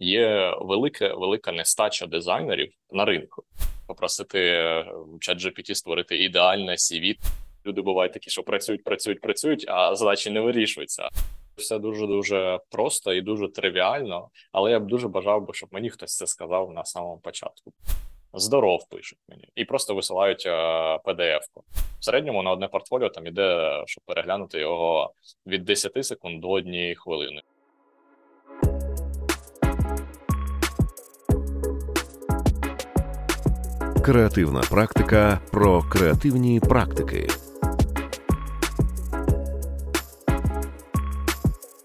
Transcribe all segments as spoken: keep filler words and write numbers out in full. є велика, велика нестача дизайнерів на ринку. Попросити ChatGPT створити ідеальне сі ві. Люди бувають такі, що працюють, працюють, працюють, а задачі не вирішуються. Все дуже-дуже просто і дуже тривіально, але я б дуже бажав би, щоб мені хтось це сказав на самому початку. Здоров, пишуть мені. І просто висилають пі ді еф-ку. В середньому на одне портфоліо там іде, щоб переглянути його від десяти секунд до однієї хвилини. Креативна практика про креативні практики.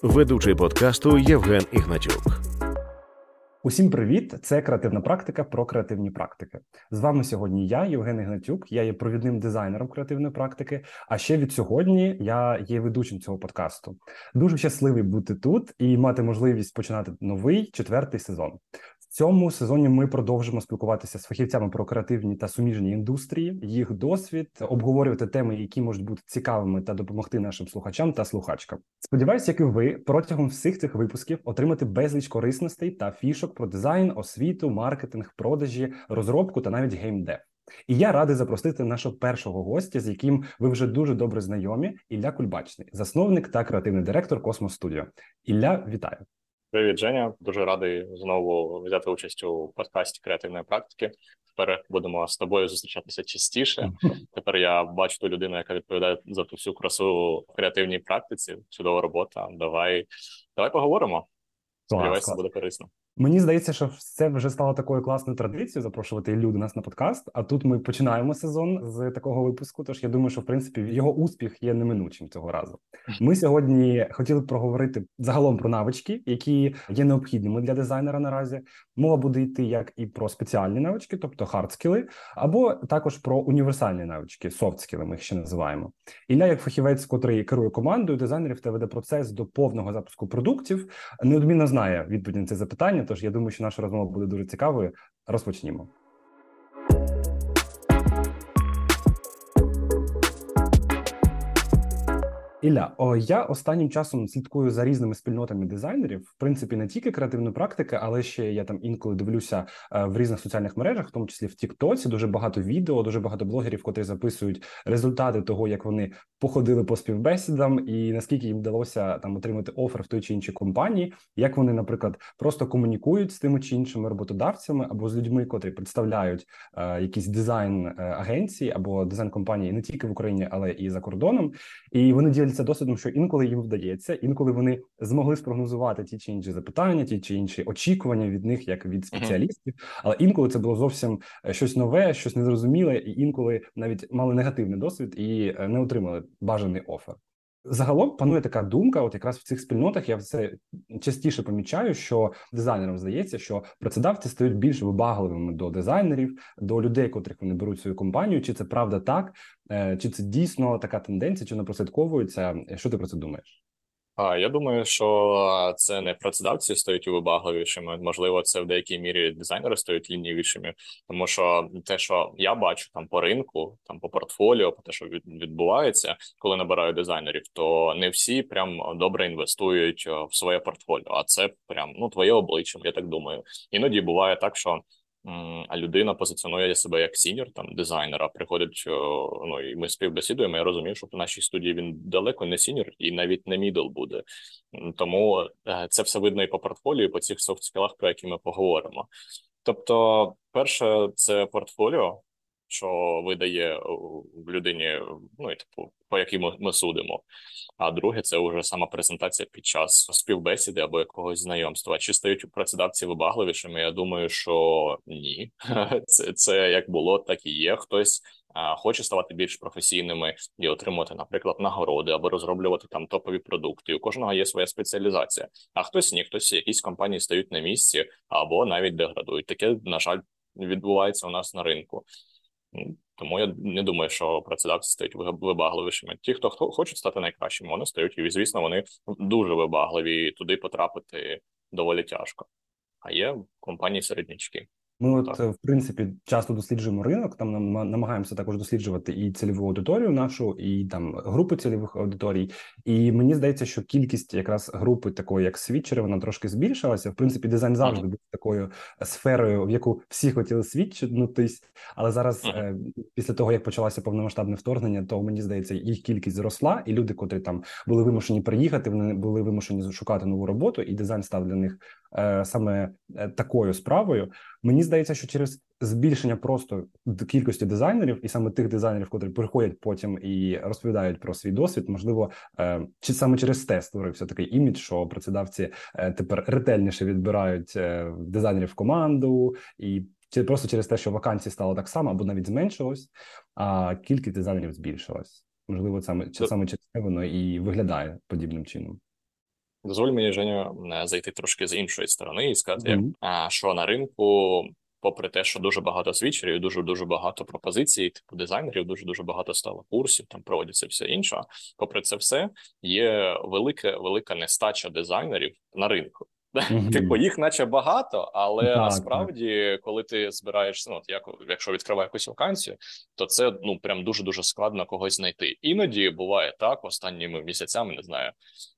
Ведучий подкасту Євген Ігнатюк. Усім привіт! Це креативна практика про креативні практики. З вами сьогодні я, Євген Ігнатюк. Я є провідним дизайнером креативної практики, а ще від сьогодні я є ведучим цього подкасту. Дуже щасливий бути тут і мати можливість починати новий четвертий сезон. В цьому сезоні ми продовжимо спілкуватися з фахівцями про креативні та суміжні індустрії, їх досвід, обговорювати теми, які можуть бути цікавими та допомогти нашим слухачам та слухачкам. Сподіваюсь, як і ви, протягом всіх цих випусків отримати безліч корисностей та фішок про дизайн, освіту, маркетинг, продажі, розробку та навіть геймдев. І я радий запросити нашого першого гостя, з яким ви вже дуже добре знайомі, Ілля Кульбачний, засновник та креативний директор Cosmos Studio. Ілля, вітаю! Привіт, Женя. Дуже радий знову взяти участь у подкасті креативної практики. Тепер будемо з тобою зустрічатися частіше. Тепер я бачу ту людину, яка відповідає за ту всю красу в креативній практиці. Чудова робота. Давай, давай поговоримо. Сподіваюся, буде корисно. Мені здається, що це вже стало такою класною традицією запрошувати Іллю до нас на подкаст, а тут ми починаємо сезон з такого випуску, тож я думаю, що, в принципі, його успіх є неминучим цього разу. Ми сьогодні хотіли б проговорити загалом про навички, які є необхідними для дизайнера наразі. Мова буде йти як і про спеціальні навички, тобто хардскіли, або також про універсальні навички, софтскіли ми їх ще називаємо. Ілля, як фахівець, котрий керує командою дизайнерів та веде процес до повного запуску продуктів, неодмінно знає відповідь на це запитання. Тож я думаю, що наша розмова буде дуже цікавою. Розпочнімо. Ілля, о, я останнім часом слідкую за різними спільнотами дизайнерів, в принципі, не тільки креативної практики, але ще я там інколи дивлюся в різних соціальних мережах, в тому числі в Тіктоці, дуже багато відео, дуже багато блогерів, котрі записують результати того, як вони походили по співбесідам і наскільки їм вдалося там отримати офер в той чи іншій компанії, як вони, наприклад, просто комунікують з тими чи іншими роботодавцями або з людьми, котрі представляють е, якісь дизайн-агенції або дизайн-компанії не тільки в Україні, але і за кордоном, і вони діляться це досвідом, що інколи їм вдається, інколи вони змогли спрогнозувати ті чи інші запитання, ті чи інші очікування від них, як від спеціалістів, але інколи це було зовсім щось нове, щось незрозуміле, і інколи навіть мали негативний досвід і не отримали бажаний офер. Загалом панує така думка, от якраз в цих спільнотах я все частіше помічаю, що дизайнерам здається, що працедавці стають більш вибагливими до дизайнерів, до людей, котрих вони беруть свою компанію. Чи це правда так, чи це дійсно така тенденція, чи вона прослідковується? Що ти про це думаєш? А я думаю, що це не працедавці стають вибагливішими, можливо, це в деякій мірі дизайнери стають лінівішими, тому що те, що я бачу там по ринку, там по портфоліо, по те, що відбувається, коли набираю дизайнерів, то не всі прям добре інвестують в своє портфоліо, а це прям ну твоє обличчя, я так думаю. Іноді буває так, що а людина позиціонує себе як сіньор, там, дизайнера, приходить, ну, і ми співбесідуємо, я розумію, що в нашій студії він далеко не сіньор і навіть не мідл буде. Тому це все видно і по портфоліо, і по цих софт-скілах, про які ми поговоримо. Тобто, перше, це портфоліо, що видає в людині, ну, і типу, по якій ми, ми судимо. А друге, це вже сама презентація під час співбесіди або якогось знайомства. Чи стають працедавці вибагливішими? Я думаю, що ні. Це, це як було, так і є. Хтось а, хоче ставати більш професійними і отримувати, наприклад, нагороди або розроблювати там топові продукти. У кожного є своя спеціалізація. А хтось ні, хтось якісь компанії стають на місці або навіть деградують. Таке, на жаль, відбувається у нас на ринку. Тому я не думаю, що працедавці стають вибагливішими. Ті, хто хочуть стати найкращими, вони стають, і, звісно, вони дуже вибагливі, і туди потрапити доволі тяжко. А є компанії-середнячки. Ми от, в принципі, часто досліджуємо ринок, там нам намагаємося також досліджувати і цільову аудиторію нашу, і там групи цільових аудиторій. І мені здається, що кількість якраз групи такої, як світчери, вона трошки збільшилася. В принципі, дизайн завжди був такою сферою, в яку всі хотіли свідчитись, але зараз, після того, як почалося повномасштабне вторгнення, то, мені здається, їх кількість зросла, і люди, котрі там були вимушені приїхати, вони були вимушені шукати нову роботу, і дизайн став для них саме такою справою. Мені здається, що через збільшення просто кількості дизайнерів, і саме тих дизайнерів, котрі приходять потім і розповідають про свій досвід, можливо, чи саме через те створився такий імідж, що працедавці тепер ретельніше відбирають дизайнерів в команду, і просто через те, що вакансій стало так само, або навіть зменшилось, а кількість дизайнерів збільшилась. Можливо, саме, саме через те воно і виглядає подібним чином. Дозволь мені, Женю, зайти трошки з іншої сторони і сказати, mm-hmm. що на ринку, попри те, що дуже багато свічерів, дуже-дуже багато пропозицій, типу дизайнерів, дуже-дуже багато стало курсів, там проводиться все інше, попри це все, є велика, велика нестача дизайнерів на ринку. Mm-hmm. Типу, їх наче багато, але так, насправді, так. коли ти збираєш, ну, от як, якщо відкриває якусь вакансію, то це, ну, прям дуже-дуже складно когось знайти. Іноді буває так, останніми місяцями, не знаю,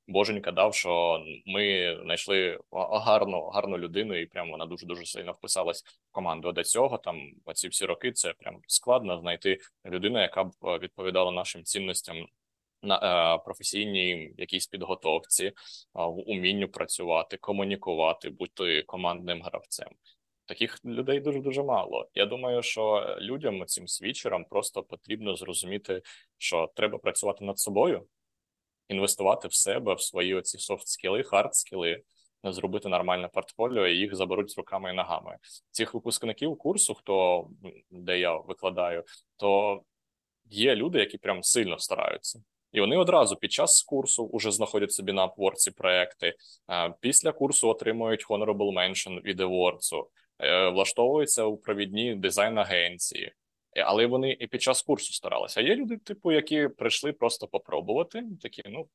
Боженька дав, що ми знайшли гарну, гарну людину, і прям вона дуже-дуже сильно вписалась в команду. А до цього, там, оці всі роки, це прям складно знайти людину, яка б відповідала нашим цінностям, на професійній якійсь підготовці, в умінню працювати, комунікувати, бути командним гравцем. Таких людей дуже-дуже мало. Я думаю, що людям, цим свічерам, просто потрібно зрозуміти, що треба працювати над собою, інвестувати в себе, в свої оці софт-скіли, хард-скіли, зробити нормальне портфоліо, і їх заберуть з руками і ногами. Цих випускників курсу, хто, де я викладаю, то є люди, які прям сильно стараються. І вони одразу під час курсу вже знаходять собі на Upworks проекти, після курсу отримують Honorable Mention від Awwwards, влаштовуються у провідні дизайн-агенції. Але вони і під час курсу старалися. А є люди, типу, які прийшли просто попробувати, такі, ну,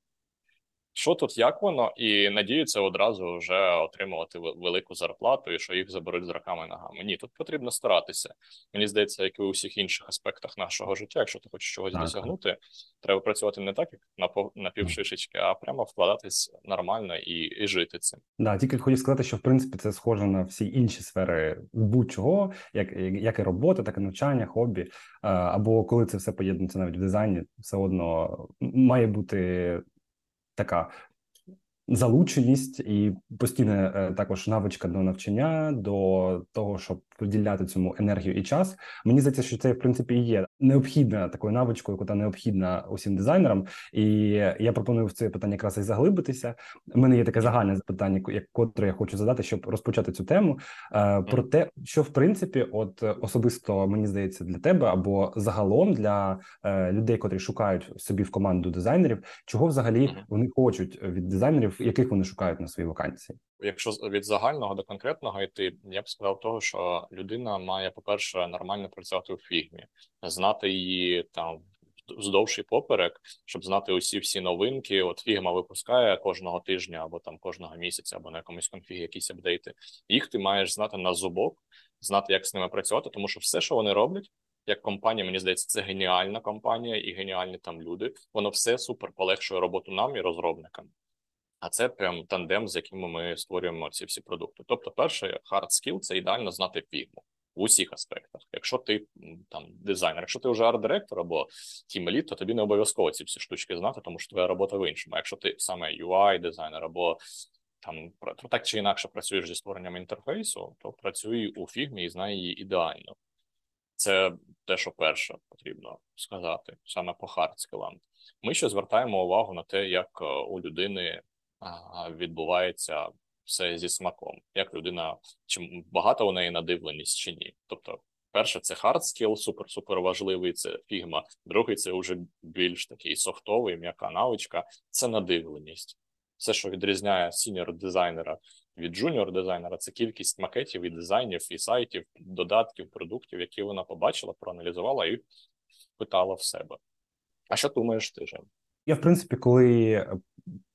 що тут, як воно, і надіються одразу вже отримувати велику зарплату, і що їх заберуть з руками ногами. Ні, тут потрібно старатися. Мені здається, як і у всіх інших аспектах нашого життя, якщо ти хочеш чогось так. досягнути, треба працювати не так, як на півшишечки, а прямо вкладатись нормально і, і жити цим. Да, тільки хотів сказати, що в принципі це схоже на всі інші сфери будь-чого, як, як і робота, так і навчання, хобі, або коли це все поєднується навіть в дизайні, все одно має бути така залученість і постійна також навичка до навчання, до того, щоб приділяти цьому енергію і час. Мені здається, що це, в принципі, і є необхідна такою навичкою, яка необхідна усім дизайнерам. І я пропоную в це питання якраз і заглибитися. У мене є таке загальне запитання, котре я хочу задати, щоб розпочати цю тему. Про те, що, в принципі, от особисто, мені здається, для тебе або загалом для людей, котрі шукають собі в команду дизайнерів, чого взагалі вони хочуть від дизайнерів, яких вони шукають на своїй вакансії? Якщо від загального до конкретного йти, я б сказав того, що людина має, по-перше, нормально працювати у фігмі, знати її там вздовж і поперек, щоб знати усі всі новинки. От фігма випускає кожного тижня, або там кожного місяця, або на якомусь конфігі якісь апдейти. Їх ти маєш знати на зубок, знати, як з ними працювати, тому що все, що вони роблять, як компанія, мені здається, це геніальна компанія і геніальні там люди, воно все супер полегшує роботу нам і розробникам. А це прям тандем, з якими ми створюємо ці всі продукти. Тобто, перше, hard skill – це ідеально знати фігму в усіх аспектах. Якщо ти там дизайнер, якщо ти вже арт-директор або тім-лід, то тобі не обов'язково ці всі штучки знати, тому що твоя робота в іншому. А якщо ти саме ю ай-дизайнер або там так чи інакше працюєш зі створенням інтерфейсу, то працюй у фігмі і знай її ідеально. Це те, що перше потрібно сказати, саме по hard skill'ам. Ми ще звертаємо увагу на те, як у людини відбувається все зі смаком. Як людина, чи багато у неї надивленість, чи ні. Тобто, перше, це hard skill, супер-супер важливий, це фігма. Другий, це вже більш такий софтовий, м'яка навичка, це надивленість. Все, що відрізняє сіньор-дизайнера від джуніор-дизайнера, це кількість макетів і дизайнів, і сайтів, додатків, продуктів, які вона побачила, проаналізувала і питала в себе. А що думаєш ти, Жень? Я, в принципі, коли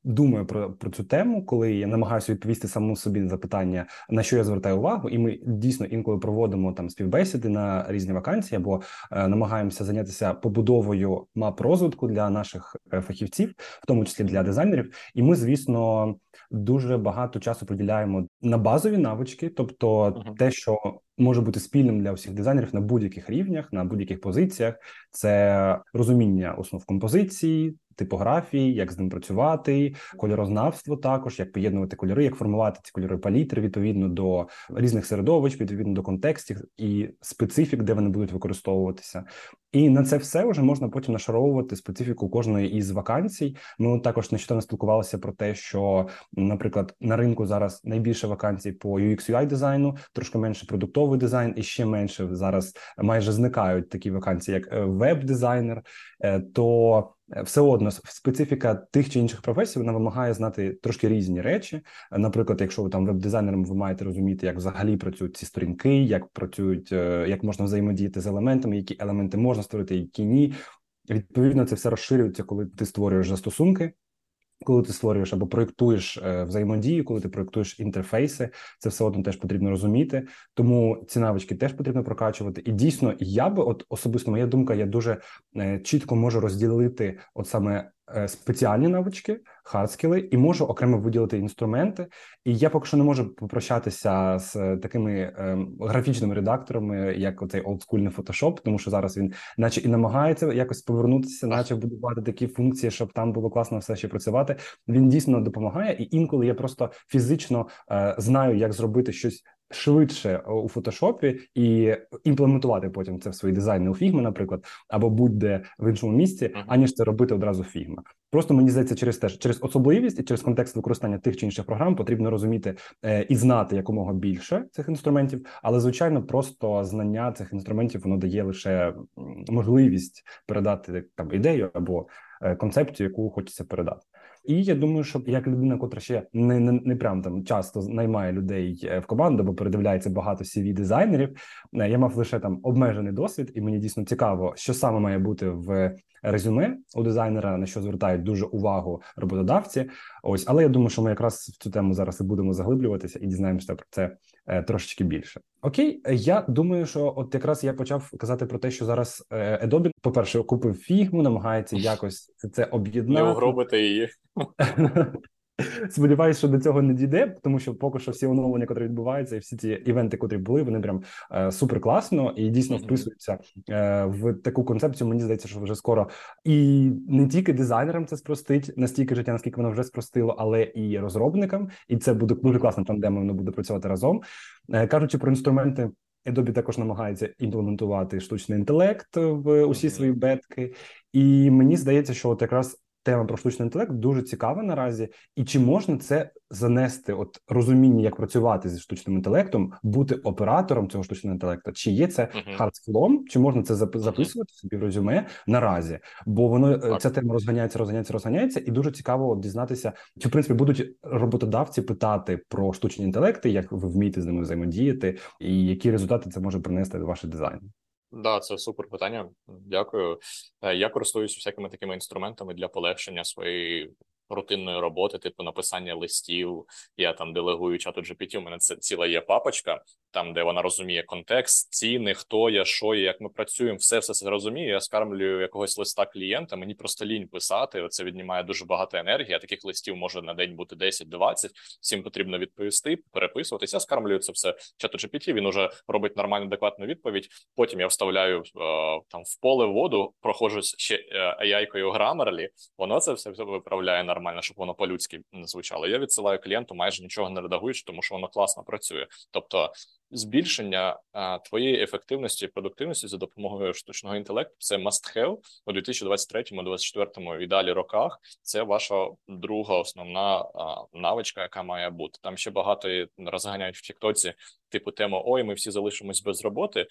думаю про, про цю тему, коли я намагаюся відповісти самому собі на запитання, на що я звертаю увагу, і ми дійсно інколи проводимо там співбесіди на різні вакансії, або е, намагаємося зайнятися побудовою мап розвитку для наших е, фахівців, в тому числі для дизайнерів. І ми, звісно, дуже багато часу приділяємо на базові навички, тобто uh-huh. те, що може бути спільним для всіх дизайнерів на будь-яких рівнях, на будь-яких позиціях. Це розуміння основ композиції, типографії, як з ним працювати, кольорознавство також, як поєднувати кольори, як формувати ці кольори палітри відповідно до різних середовищ, відповідно до контекстів і специфік, де вони будуть використовуватися. І на це все вже можна потім нашаровувати специфіку кожної із вакансій. Ми також нещодавно спілкувалися про те, що, наприклад, на ринку зараз найбільше вакансій по ю екс ю ай дизайну, трошки менше продуктовий дизайн, і ще менше зараз майже зникають такі вакансії, як веб-дизайнер, то все одно специфіка тих чи інших професій, вона вимагає знати трошки різні речі. Наприклад, якщо ви там веб-дизайнером, ви маєте розуміти, як взагалі працюють ці сторінки, як працюють, як можна взаємодіяти з елементами, які елементи можна створити, які ні. Відповідно, це все розширюється, коли ти створюєш застосунки, коли ти створюєш або проєктуєш взаємодії, коли ти проєктуєш інтерфейси, це все одно теж потрібно розуміти. Тому ці навички теж потрібно прокачувати. І дійсно, я би, от особисто моя думка, я дуже чітко можу розділити от саме спеціальні навички, хардскіли, і можу окремо виділити інструменти. І я поки що не можу попрощатися з такими е, графічними редакторами, як оцей олдскульний Photoshop, тому що зараз він наче і намагається якось повернутися, наче будувати такі функції, щоб там було класно все ще працювати. Він дійсно допомагає, і інколи я просто фізично е, знаю, як зробити щось швидше у фотошопі і імплементувати потім це в свої дизайни у Figma, наприклад, або будь-де в іншому місці, uh-huh. аніж це робити одразу в Figma. Просто, мені здається, через теж через особливість і через контекст використання тих чи інших програм потрібно розуміти е, і знати якомога більше цих інструментів, але, звичайно, просто знання цих інструментів, воно дає лише можливість передати там ідею або е, концепцію, яку хочеться передати. І я думаю, що як людина, котра ще не, не, не прям там часто наймає людей в команду, бо передивляється багато сі ві-дизайнерів, я мав лише там обмежений досвід, і мені дійсно цікаво, що саме має бути в резюме у дизайнера, на що звертають дуже увагу роботодавці. Ось, але я думаю, що ми якраз в цю тему зараз і будемо заглиблюватися і дізнаємося про це трошечки більше. Окей, я думаю, що от якраз я почав казати про те, що зараз Adobe, по-перше, купив Figma, намагається якось це об'єднати. Не угробити її. Сподіваюсь, що до цього не дійде, тому що поки що всі оновлення, які відбуваються, і всі ці івенти, котрі були, вони прям е, супер класно і дійсно вписуються е, в таку концепцію. Мені здається, що вже скоро і не тільки дизайнерам це спростить настільки життя, наскільки воно вже спростило, але і розробникам. І це буде дуже класно тандем, воно буде працювати разом. Е, кажучи про інструменти, Adobe також намагається імплементувати штучний інтелект в усі свої бетки. І мені здається, що от якраз тема про штучний інтелект дуже цікава наразі, і чи можна це занести, от розуміння, як працювати зі штучним інтелектом, бути оператором цього штучного інтелекту, чи є це uh-huh. хардскілом, чи можна це записувати uh-huh. собі в резюме наразі, бо воно uh-huh. ця тема розганяється, розганяється, розганяється, і дуже цікаво дізнатися, чи в принципі будуть роботодавці питати про штучні інтелекти, як ви вмієте з ними взаємодіяти, і які результати це може принести до вашого дизайну. Так, да, це супер питання. Дякую. Я користуюся всякими такими інструментами для полегшення своєї рутинної роботи, типу написання листів. Я там делегую чату джі пі ті, у мене це ціла є папочка, там, де вона розуміє контекст, ціни, хто я, що я, як ми працюємо, все-все це розумію. Я скармлюю якогось листа клієнта, мені просто лінь писати, це віднімає дуже багато енергії, а таких листів може на день бути десять-двадцять, всім потрібно відповісти, переписуватися, я скармлюю це все чату джі пі ті, він уже робить нормальну, адекватну відповідь, потім я вставляю там в поле воду, проходжусь ще ей ай-кою Grammarly, воно це все виправляє на нормально, щоб воно по-людськи звучало. Я відсилаю клієнту, майже нічого не редагуючи, тому що воно класно працює. Тобто збільшення а, твоєї ефективності і продуктивності за допомогою штучного інтелекту – це must-have у дві тисячі двадцять третьому, дві тисячі двадцять четвертому і далі роках. Це ваша друга основна а, навичка, яка має бути. Там ще багато розганяють в тіктоці типу тему «Ой, ми всі залишимось без роботи»,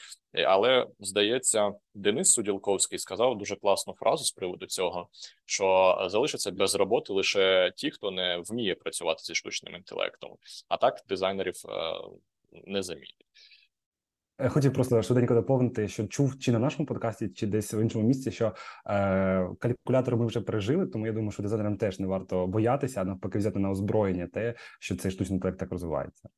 але, здається, Денис Судилковський сказав дуже класну фразу з приводу цього, що залишаться без роботи лише ті, хто не вміє працювати зі штучним інтелектом. А так дизайнерів е- не замінять. Хотів просто швиденько доповнити, що чув чи на нашому подкасті, чи десь в іншому місці, що е, калькулятор ми вже пережили, тому я думаю, що дизайнерам теж не варто боятися, а навпаки взяти на озброєння те, що цей штучний інтелект так розвивається.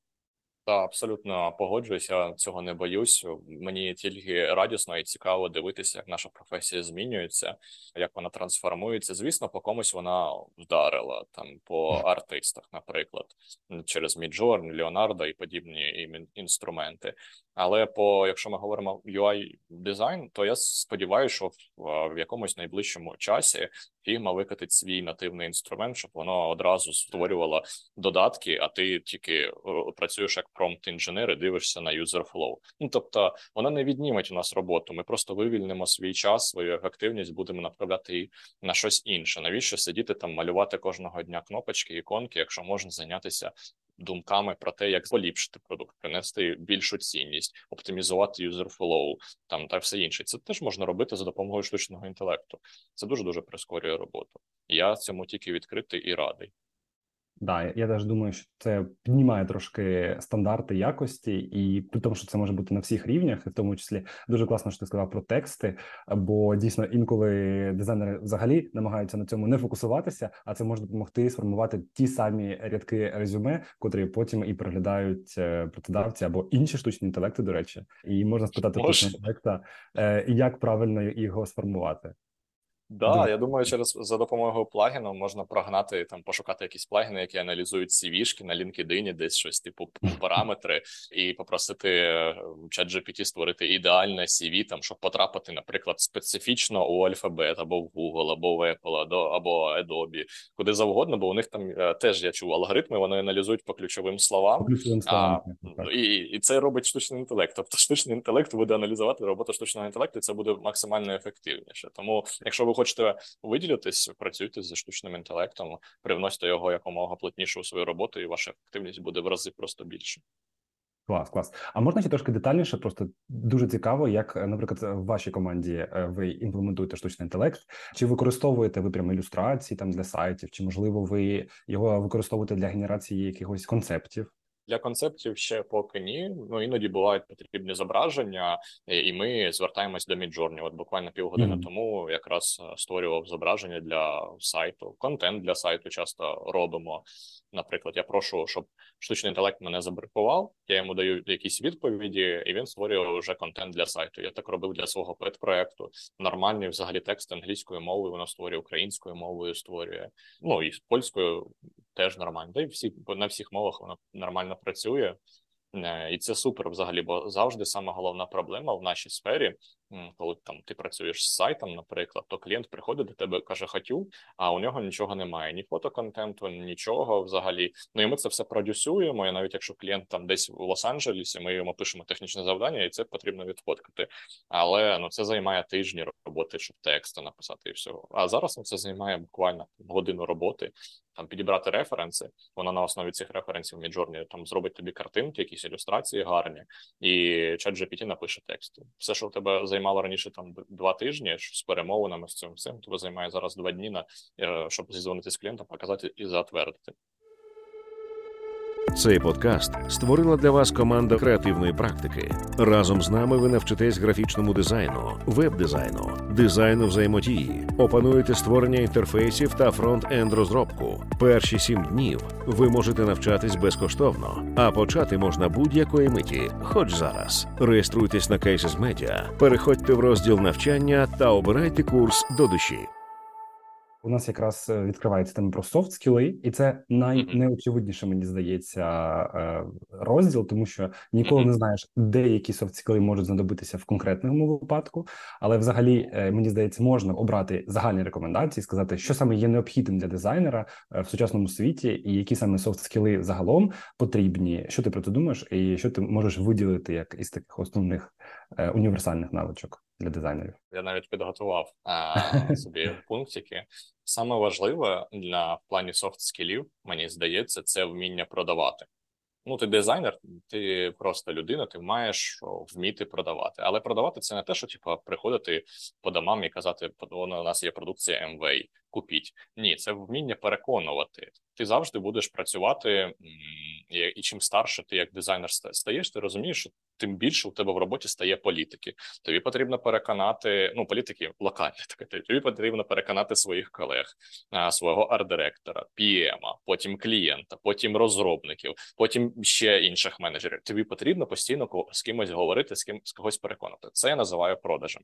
Так, абсолютно погоджуюся, цього не боюсь. Мені тільки радісно і цікаво дивитися, як наша професія змінюється, як вона трансформується. Звісно, по комусь вона вдарила, там по артистах, наприклад, через Midjourney, Leonardo і подібні інструменти. Але по, якщо ми говоримо ю ай-дизайн, то я сподіваюся, що в, в якомусь найближчому часі Figma викатить свій нативний інструмент, щоб воно одразу створювало додатки, а ти тільки працюєш як промпт-інженер і дивишся на user-flow. Ну, тобто, вона не відніметь у нас роботу, ми просто вивільнимо свій час, свою ефективність, будемо направляти її на щось інше. Навіщо сидіти там, малювати кожного дня кнопочки, іконки, якщо можна зайнятися думками про те, як поліпшити продукт, принести більшу цінність, оптимізувати юзер-флоу, там та все інше. Це теж можна робити за допомогою штучного інтелекту. Це дуже-дуже прискорює роботу. Я цьому тільки відкритий і радий. Да, я теж думаю, що це піднімає трошки стандарти якості, і при тому, що це може бути на всіх рівнях, і в тому числі дуже класно, що ти сказав про тексти, бо дійсно інколи дизайнери взагалі намагаються на цьому не фокусуватися, а це може допомогти сформувати ті самі рядки резюме, котрі потім і переглядають працедавці або інші штучні інтелекти, до речі. І можна спитати штучного інтелекта, як правильно його сформувати. Да, так, я думаю, через за допомогою плагіну можна прогнати, там пошукати якісь плагіни, які аналізують сі ві-шки на LinkedIn, десь щось типу параметри, і попросити ChatGPT створити ідеальне сі ві, там, щоб потрапити, наприклад, специфічно у Alphabet, або в Google, або в Apple, або Adobe, куди завгодно, бо у них там теж, я чув, алгоритми, вони аналізують по ключовим словам, по ключовим словам а, і, і це робить штучний інтелект. Тобто штучний інтелект буде аналізувати роботу штучного інтелекту, і це буде максимально ефективніше. Тому, якщо ви хочете виділитись, працюйте зі штучним інтелектом, привносьте його якомога плотніше у свою роботу, і ваша ефективність буде в рази просто більше. Клас, клас. А можна ще трошки детальніше? Просто дуже цікаво, як, наприклад, в вашій команді ви імплементуєте штучний інтелект, чи використовуєте ви прямо ілюстрації там для сайтів, чи, можливо, ви його використовуєте для генерації якихось концептів? Для концептів ще поки ні, ну іноді бувають потрібні зображення, і ми звертаємось до Midjourney. От буквально півгодини mm-hmm. тому якраз створював зображення для сайту, контент для сайту часто робимо. Наприклад, я прошу, щоб штучний інтелект мене забракував, я йому даю якісь відповіді, і він створює вже контент для сайту. Я так робив для свого пет-проекту. Нормальний взагалі текст англійською мовою, воно створює українською мовою, створює, ну і польською теж нормально. Та й всі, на всіх мовах воно нормально працює. І це супер взагалі, бо завжди сама головна проблема в нашій сфері, коли там ти працюєш з сайтом, наприклад, то клієнт приходить до тебе, каже «хотів», а у нього нічого немає, ні фотоконтенту, нічого взагалі. Ну і ми це все продюсуємо, і навіть якщо клієнт там десь в Лос-Анджелесі, ми йому пишемо технічне завдання, і це потрібно відфоткати. Але ну це займає тижні роботи, щоб тексту написати і всього. А зараз ну, це займає буквально годину роботи, там підібрати референси, вона на основі цих референсів в Midjourney там зробить тобі картинки, якісь ілюстрації гарні, і ChatGPT напише текст. Все, що у тебе займало раніше там два тижні з перемовинами, з цим всім, тобі займає зараз два дні, на, щоб зізвонити з клієнтом, показати і затвердити. Цей подкаст створила для вас команда креативної практики. Разом з нами ви навчитесь графічному дизайну, веб-дизайну, дизайну взаємодії, опануєте створення інтерфейсів та фронт-енд розробку. Перші сім днів ви можете навчатись безкоштовно, а почати можна будь-якої миті, хоч зараз. Реєструйтесь на Cases Media, переходьте в розділ навчання та обирайте курс до душі. У нас якраз відкривається тема про софт-скіли, і це найнеочевидніше, мені здається, розділ, тому що ніколи не знаєш, де які софт-скіли можуть знадобитися в конкретному випадку, але взагалі, мені здається, можна обрати загальні рекомендації, сказати, що саме є необхідним для дизайнера в сучасному світі, і які саме софт-скіли загалом потрібні, що ти про це думаєш, і що ти можеш виділити як із таких основних універсальних навичок для дизайнерів. Я навіть підготував а, собі пунктики. Саме важливе для в плані софт-скілів, мені здається, це вміння продавати. Ну, ти дизайнер, ти просто людина, ти маєш вміти продавати. Але продавати це не те, що типу приходити по домам і казати, що у нас є продукція ем вей. купіть. Ні, це вміння переконувати. Ти завжди будеш працювати, і чим старше ти як дизайнер стаєш, ти розумієш, що тим більше у тебе в роботі стає політики. Тобі потрібно переконати, ну, політики локальні, таке, тобі потрібно переконати своїх колег, свого арт-директора, пі ема, потім клієнта, потім розробників, потім ще інших менеджерів. Тобі потрібно постійно з кимось говорити, з ким, з когось переконати. Це я називаю продажем.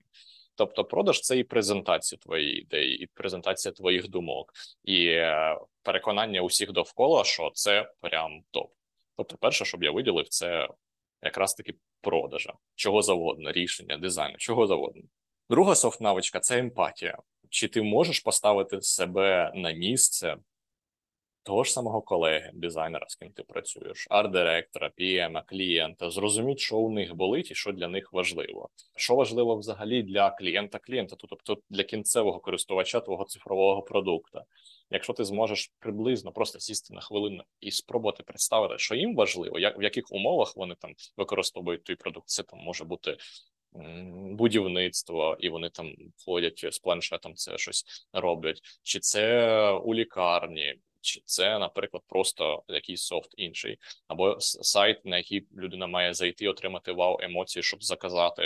Тобто продаж – це і презентація твоєї ідеї, і презентація твоїх думок, і переконання усіх довкола, що це прям топ. Тобто перше, щоб я виділив, це якраз таки продажа, чого завгодно, рішення, дизайну, чого завгодно. Друга софт-навичка – це емпатія. Чи ти можеш поставити себе на місце того ж самого колеги, дизайнера, з ким ти працюєш, арт-директора, пі ема, клієнта, зрозуміть, що у них болить і що для них важливо. Що важливо взагалі для клієнта-клієнта, тобто для кінцевого користувача твого цифрового продукту. Якщо ти зможеш приблизно просто сісти на хвилину і спробувати представити, що їм важливо, як, в яких умовах вони там використовують той продукт, це там може бути будівництво, і вони там ходять з планшетом, це щось роблять, чи це у лікарні, чи це, наприклад, просто якийсь софт інший, або сайт, на який людина має зайти, отримати вау-емоції, щоб заказати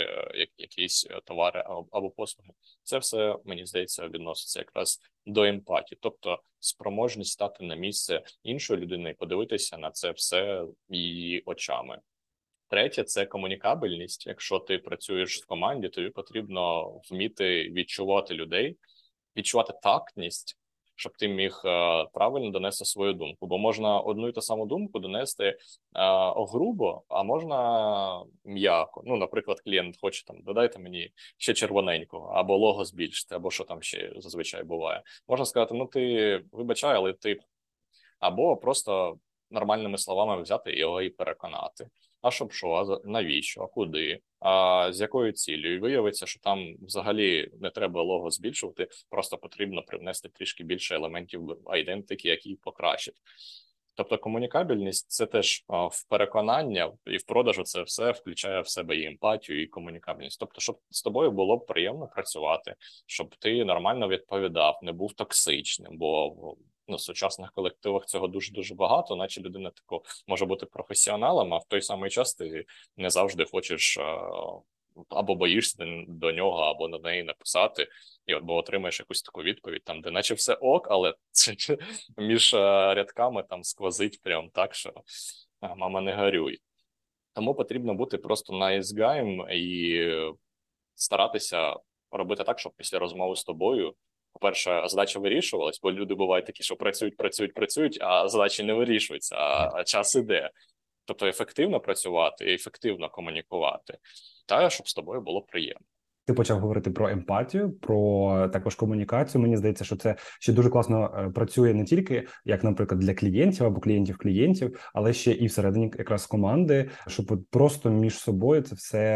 якісь товари або послуги. Це все, мені здається, відноситься якраз до емпатії, тобто спроможність стати на місце іншої людини і подивитися на це все її очами. Третє – це комунікабельність. Якщо ти працюєш в команді, тобі потрібно вміти відчувати людей, відчувати тактність, щоб ти міг правильно донести свою думку. Бо можна одну і ту саму думку донести грубо, а можна м'яко. Ну, наприклад, клієнт хоче, там, додайте мені ще червоненького, або лого збільшити, або що там ще зазвичай буває. Можна сказати, ну, ти вибачай, але ти... Або просто нормальними словами взяти його і переконати. А щоб що, а навіщо, а куди, а з якою ціллю? І виявиться, що там взагалі не треба лого збільшувати, просто потрібно привнести трішки більше елементів айдентики, які покращать. Тобто комунікабельність – це теж в переконання і в продажу це все включає в себе і емпатію, і комунікабельність. Тобто, щоб з тобою було приємно працювати, щоб ти нормально відповідав, не був токсичним, бо... Ну, в сучасних колективах цього дуже-дуже багато, наче людина тако може бути професіоналом, а в той самий час ти не завжди хочеш або боїшся до нього, або на неї написати, і от, бо отримаєш якусь таку відповідь, там, де наче все ок, але між рядками там сквозить прям так, що мама не горюй. Тому потрібно бути просто nice guy і старатися робити так, щоб після розмови з тобою по-перше, задача вирішувалась, бо люди бувають такі, що працюють, працюють, працюють, а задачі не вирішуються, а, а час іде. Тобто ефективно працювати і ефективно комунікувати, та щоб з тобою було приємно. Ти почав говорити про емпатію, про також комунікацію. Мені здається, що це ще дуже класно працює не тільки, як, наприклад, для клієнтів або клієнтів-клієнтів, але ще і всередині якраз команди, щоб просто між собою це все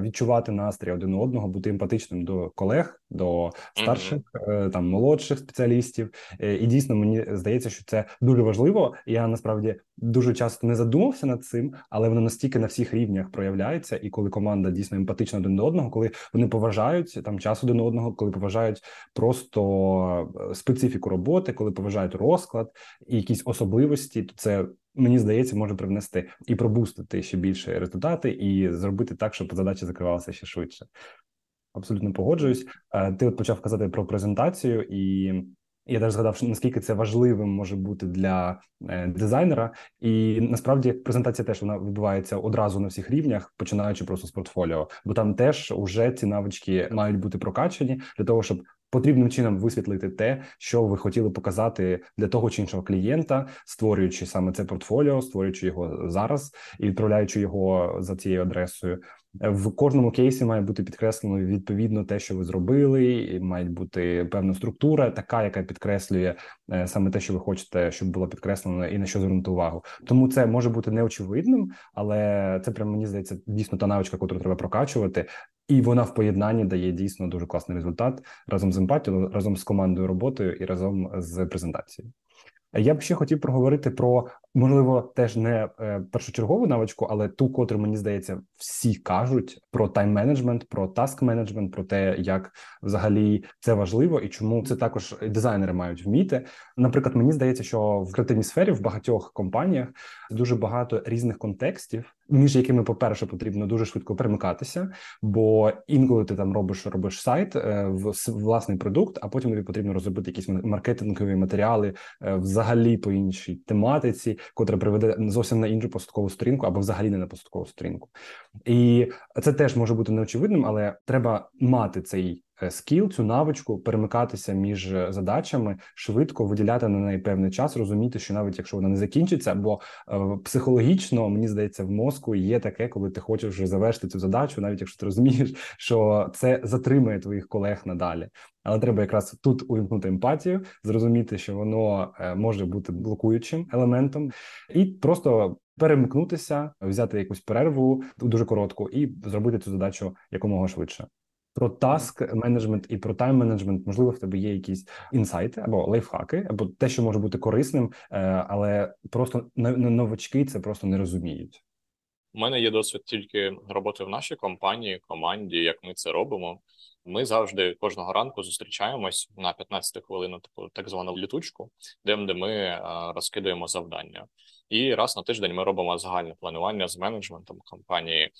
відчувати настрій один одного, бути емпатичним до колег, до старших, mm-hmm. там, молодших спеціалістів. І дійсно, мені здається, що це дуже важливо. Я, насправді, дуже часто не задумався над цим, але воно настільки на всіх рівнях проявляється. І коли команда дійсно емпатична один до одного, коли вони поважають там час один одного, коли поважають просто специфіку роботи, коли поважають розклад і якісь особливості, то це, мені здається, може привнести і пробустити ще більше результати і зробити так, щоб задача закривалася ще швидше. Абсолютно погоджуюсь. Ти от почав казати про презентацію, і я теж згадав, наскільки це важливим може бути для дизайнера. І насправді презентація теж вона відбувається одразу на всіх рівнях, починаючи просто з портфоліо. Бо там теж уже ці навички мають бути прокачані для того, щоб потрібним чином висвітлити те, що ви хотіли показати для того чи іншого клієнта, створюючи саме це портфоліо, створюючи його зараз і відправляючи його за цією адресою. В кожному кейсі має бути підкреслено відповідно те, що ви зробили, має бути певна структура, така, яка підкреслює саме те, що ви хочете, щоб було підкреслено і на що звернути увагу. Тому це може бути неочевидним, але це прямо, мені здається, дійсно та навичка, яку треба прокачувати, і вона в поєднанні дає дійсно дуже класний результат разом з емпатією, разом з командою роботою і разом з презентацією. Я б ще хотів проговорити про можливо, теж не першочергову навичку, але ту, котру, мені здається, всі кажуть про тайм-менеджмент, про таск-менеджмент, про те, як взагалі це важливо і чому це також дизайнери мають вміти. Наприклад, мені здається, що в креативній сфері в багатьох компаніях дуже багато різних контекстів, між якими, по-перше, потрібно дуже швидко перемикатися, бо інколи ти там робиш, робиш сайт, власний продукт, а потім тобі потрібно розробити якісь маркетингові матеріали взагалі по іншій тематиці, котра приведе зовсім на іншу посадкову сторінку або взагалі не на посадкову сторінку. І це теж може бути неочевидним, але треба мати цей скіл, цю навичку, перемикатися між задачами, швидко виділяти на неї певний час, розуміти, що навіть якщо вона не закінчиться, бо психологічно, мені здається, в мозку є таке, коли ти хочеш вже завершити цю задачу, навіть якщо ти розумієш, що це затримає твоїх колег надалі. Але треба якраз тут увімкнути емпатію, зрозуміти, що воно може бути блокуючим елементом, і просто перемикнутися, взяти якусь перерву, дуже коротку, і зробити цю задачу якомога швидше. Про таск-менеджмент і про тайм-менеджмент, можливо, в тебе є якісь інсайти або лайфхаки, або те, що може бути корисним, але просто новачки це просто не розуміють. У мене є досвід тільки роботи в нашій компанії, команді, як ми це робимо. Ми завжди кожного ранку зустрічаємось на п'ятнадцятихвилинну типу, так звану літучку, де ми розкидаємо завдання. І раз на тиждень ми робимо загальне планування з менеджментом компанії,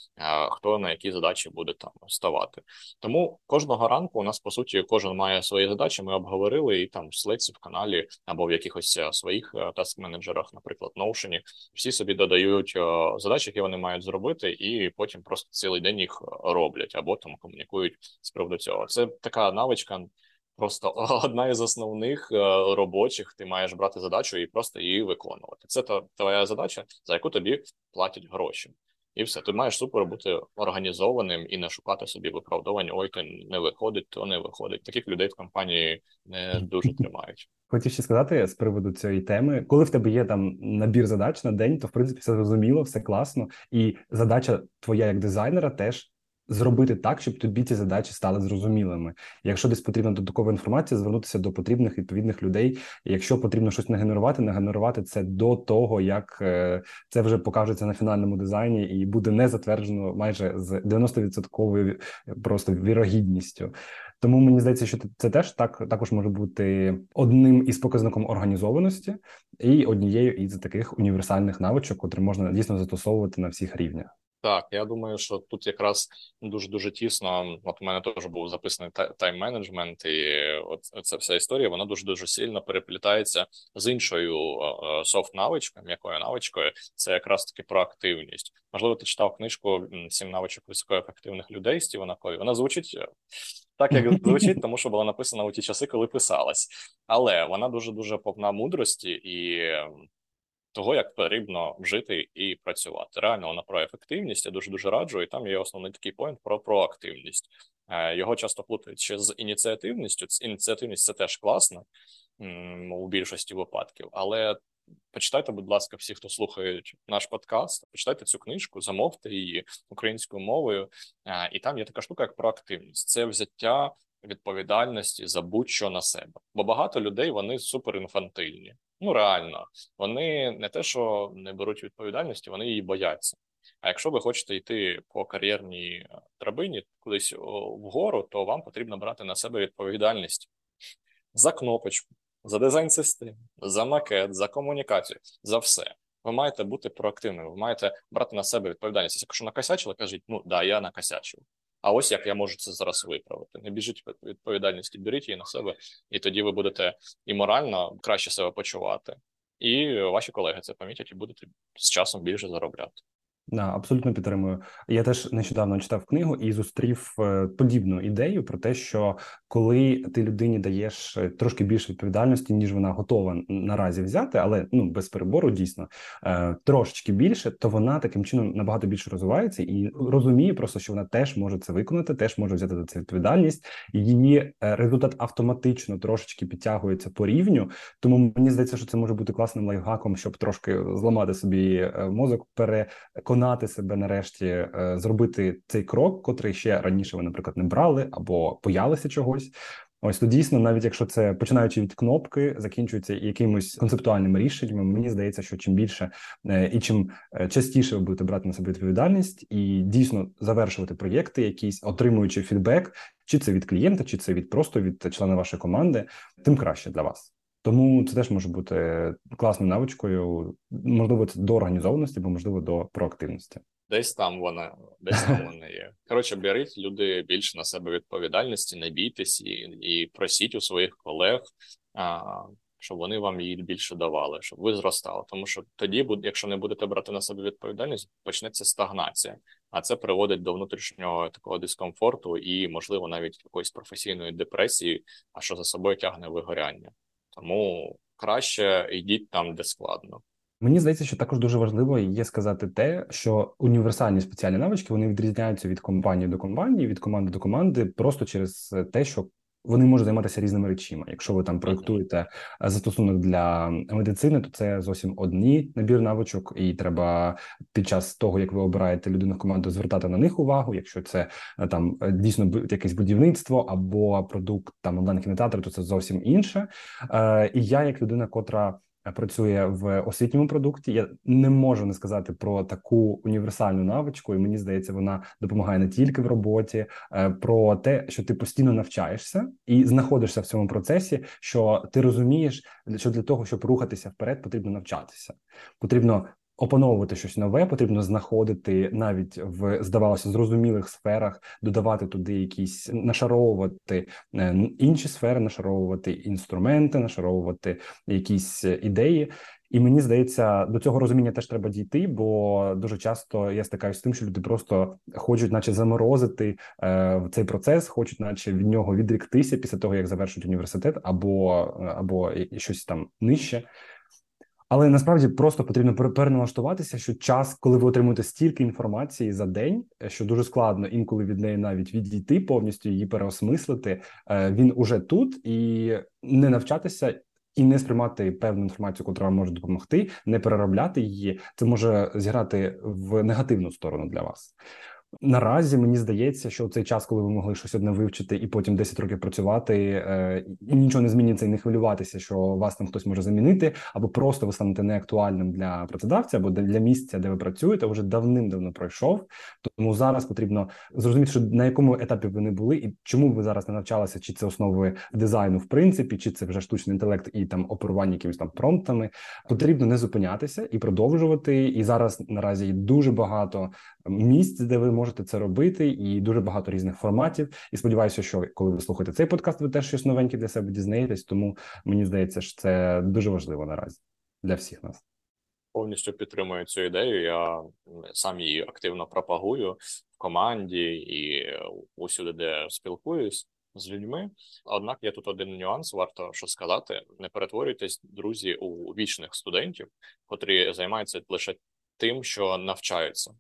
хто на які задачі буде там ставати. Тому кожного ранку у нас, по суті, кожен має свої задачі, ми обговорили і там в Slack, в каналі, або в якихось своїх таск-менеджерах, наприклад, Notion, всі собі додають задачі, які вони мають зробити, і потім просто цілий день їх роблять, або там комунікують з приводу цього. Це така навичка, просто одна із основних робочих, ти маєш брати задачу і просто її виконувати. Це твоя задача, за яку тобі платять гроші. І все, ти маєш супер бути організованим і не шукати собі виправдовань, ой, то не виходить, то не виходить. Таких людей в компанії не дуже тримають. Хотів ще сказати з приводу цієї теми, коли в тебе є там набір задач на день, то в принципі все зрозуміло, все класно, і задача твоя як дизайнера теж зробити так, щоб тобі ці задачі стали зрозумілими. Якщо десь потрібна додаткова інформація, звернутися до потрібних відповідних людей. Якщо потрібно щось нагенерувати, нагенерувати це до того, як це вже покажеться на фінальному дизайні і буде не затверджено майже з дев'яносто відсотків просто вірогідністю. Тому мені здається, що це теж так також може бути одним із показником організованості і однією із таких універсальних навичок, котрі можна дійсно застосовувати на всіх рівнях. Так, я думаю, що тут якраз дуже-дуже тісно, от у мене теж був записаний тайм-менеджмент, і от ця вся історія, вона дуже-дуже сильно переплітається з іншою софт-навичкою, м'якою навичкою, це якраз таки про активність. Можливо, ти читав книжку «Сім навичок високоефективних людей» Стівена Кові, вона звучить так, як звучить, тому що була написана у ті часи, коли писалась, але вона дуже-дуже повна мудрості і того, як потрібно жити і працювати. Реально, вона про ефективність, я дуже-дуже раджу, і там є основний такий поінт про проактивність. Його часто плутають ще з ініціативністю. Ініціативність – це теж класно у більшості випадків, але почитайте, будь ласка, всі, хто слухають наш подкаст, почитайте цю книжку, замовте її українською мовою, і там є така штука, як проактивність. Це взяття відповідальності за будь-що на себе. Бо багато людей, вони суперінфантильні. Ну, реально, вони не те, що не беруть відповідальності, вони її бояться. А якщо ви хочете йти по кар'єрній драбині кудись вгору, то вам потрібно брати на себе відповідальність за кнопочку, за дизайн системи, за макет, за комунікацію, за все. Ви маєте бути проактивними, ви маєте брати на себе відповідальність. Якщо накосячили, кажіть, ну, да, я накосячив. А ось як я можу це зараз виправити. Не біжіть відповідальності, беріть її на себе, і тоді ви будете і морально краще себе почувати. І ваші колеги це помітять, і будете з часом більше заробляти. Да, абсолютно підтримую. Я теж нещодавно читав книгу і зустрів подібну ідею про те, що коли ти людині даєш трошки більше відповідальності, ніж вона готова наразі взяти, але ну без перебору дійсно трошечки більше, то вона таким чином набагато більше розвивається і розуміє просто, що вона теж може це виконати, теж може взяти за це відповідальність. Її результат автоматично трошечки підтягується по рівню, тому мені здається, що це може бути класним лайфхаком, щоб трошки зламати собі мозок, переконати себе нарешті, зробити цей крок, котрий ще раніше ви, наприклад, не брали або боялися чогось. Ось, то дійсно, навіть якщо це, починаючи від кнопки, закінчується якимось концептуальними рішеннями, мені здається, що чим більше і чим частіше ви будете брати на себе відповідальність і дійсно завершувати проєкти якісь, отримуючи фідбек, чи це від клієнта, чи це від просто від члена вашої команди, тим краще для вас. Тому це теж може бути класною навичкою, можливо, це до організованості, бо, можливо, до проактивності. Десь там вона, десь там вона є. Коротше, беріть, люди, більше на себе відповідальності, не бійтесь і, і просіть у своїх колег, а, щоб вони вам її більше давали, щоб ви зростали. Тому що тоді, якщо не будете брати на себе відповідальність, почнеться стагнація. А це приводить до внутрішнього такого дискомфорту і, можливо, навіть якоїсь професійної депресії, а що за собою тягне вигоряння. Тому краще йдіть там, де складно. Мені здається, що також дуже важливо є сказати те, що універсальні спеціальні навички, вони відрізняються від компанії до компанії, від команди до команди, просто через те, що вони можуть займатися різними речами. Якщо ви там проєктуєте застосунок для медицини, то це зовсім одні набір навичок, і треба під час того, як ви обираєте людину в команду, звертати на них увагу. Якщо це там дійсно якесь будівництво або продукт там онлайн-кінотеатру, то це зовсім інше. І я, як людина, котра працює в освітньому продукті, я не можу не сказати про таку універсальну навичку, і мені здається, вона допомагає не тільки в роботі, про те, що ти постійно навчаєшся і знаходишся в цьому процесі, що ти розумієш, що для того, щоб рухатися вперед, потрібно навчатися. Потрібно опановувати щось нове, потрібно знаходити навіть в, здавалося, зрозумілих сферах, додавати туди якісь, нашаровувати інші сфери, нашаровувати інструменти, нашаровувати якісь ідеї. І мені здається, до цього розуміння теж треба дійти, бо дуже часто я стикаюся з тим, що люди просто хочуть наче заморозити е, цей процес, хочуть наче від нього відріктися після того, як завершують університет або, або щось там нижче. Але насправді просто потрібно переналаштуватися, що час, коли ви отримуєте стільки інформації за день, що дуже складно інколи від неї навіть відійти, повністю її переосмислити, він уже тут, і не навчатися, і не сприймати певну інформацію, котра вам може допомогти, не переробляти її, це може зіграти в негативну сторону для вас. Наразі мені здається, що цей час, коли ви могли щось одне вивчити і потім десять років працювати, і нічого не зміниться, і не хвилюватися, що вас там хтось може замінити, або просто ви станете неактуальним для працедавця, або для місця, де ви працюєте, вже давним-давно пройшов. Тому зараз потрібно зрозуміти, що на якому етапі ви не були, і чому ви зараз не навчалися, чи це основи дизайну в принципі, чи це вже штучний інтелект і там оперування якимись там промптами. Потрібно не зупинятися і продовжувати. І зараз наразі є дуже багато місць, де ви можете це робити, і дуже багато різних форматів. І сподіваюся, що коли ви слухаєте цей подкаст, ви теж щось новеньке для себе дізнаєтесь, тому мені здається, що це дуже важливо наразі для всіх нас. Повністю підтримую цю ідею, я сам її активно пропагую в команді і усюди, де спілкуюсь з людьми. Однак є тут один нюанс, варто що сказати. Не перетворюйтесь, друзі, у вічних студентів, котрі займаються лише тим, що навчаються.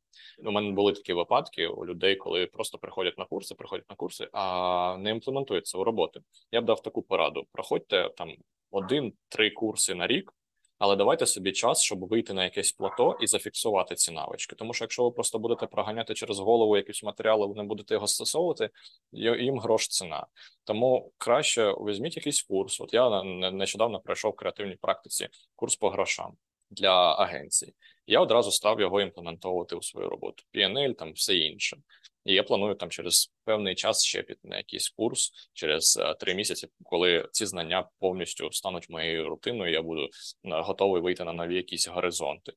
У мене були такі випадки у людей, коли просто приходять на курси, приходять на курси, а не імплементуються у роботи. Я б дав таку пораду. Проходьте там один-три курси на рік, але давайте собі час, щоб вийти на якесь плато і зафіксувати ці навички. Тому що якщо ви просто будете проганяти через голову якісь матеріали, ви не будете його застосовувати, їм грош ціна. Тому краще візьміть якийсь курс. От я нещодавно пройшов в креативній практиці курс по грошам для агенцій. Я одразу став його імплементовувати у свою роботу. пі ен ел, там все інше. І я планую там через певний час ще піти на якийсь курс, через три місяці, коли ці знання повністю стануть моєю рутиною, я буду готовий вийти на нові якісь горизонти.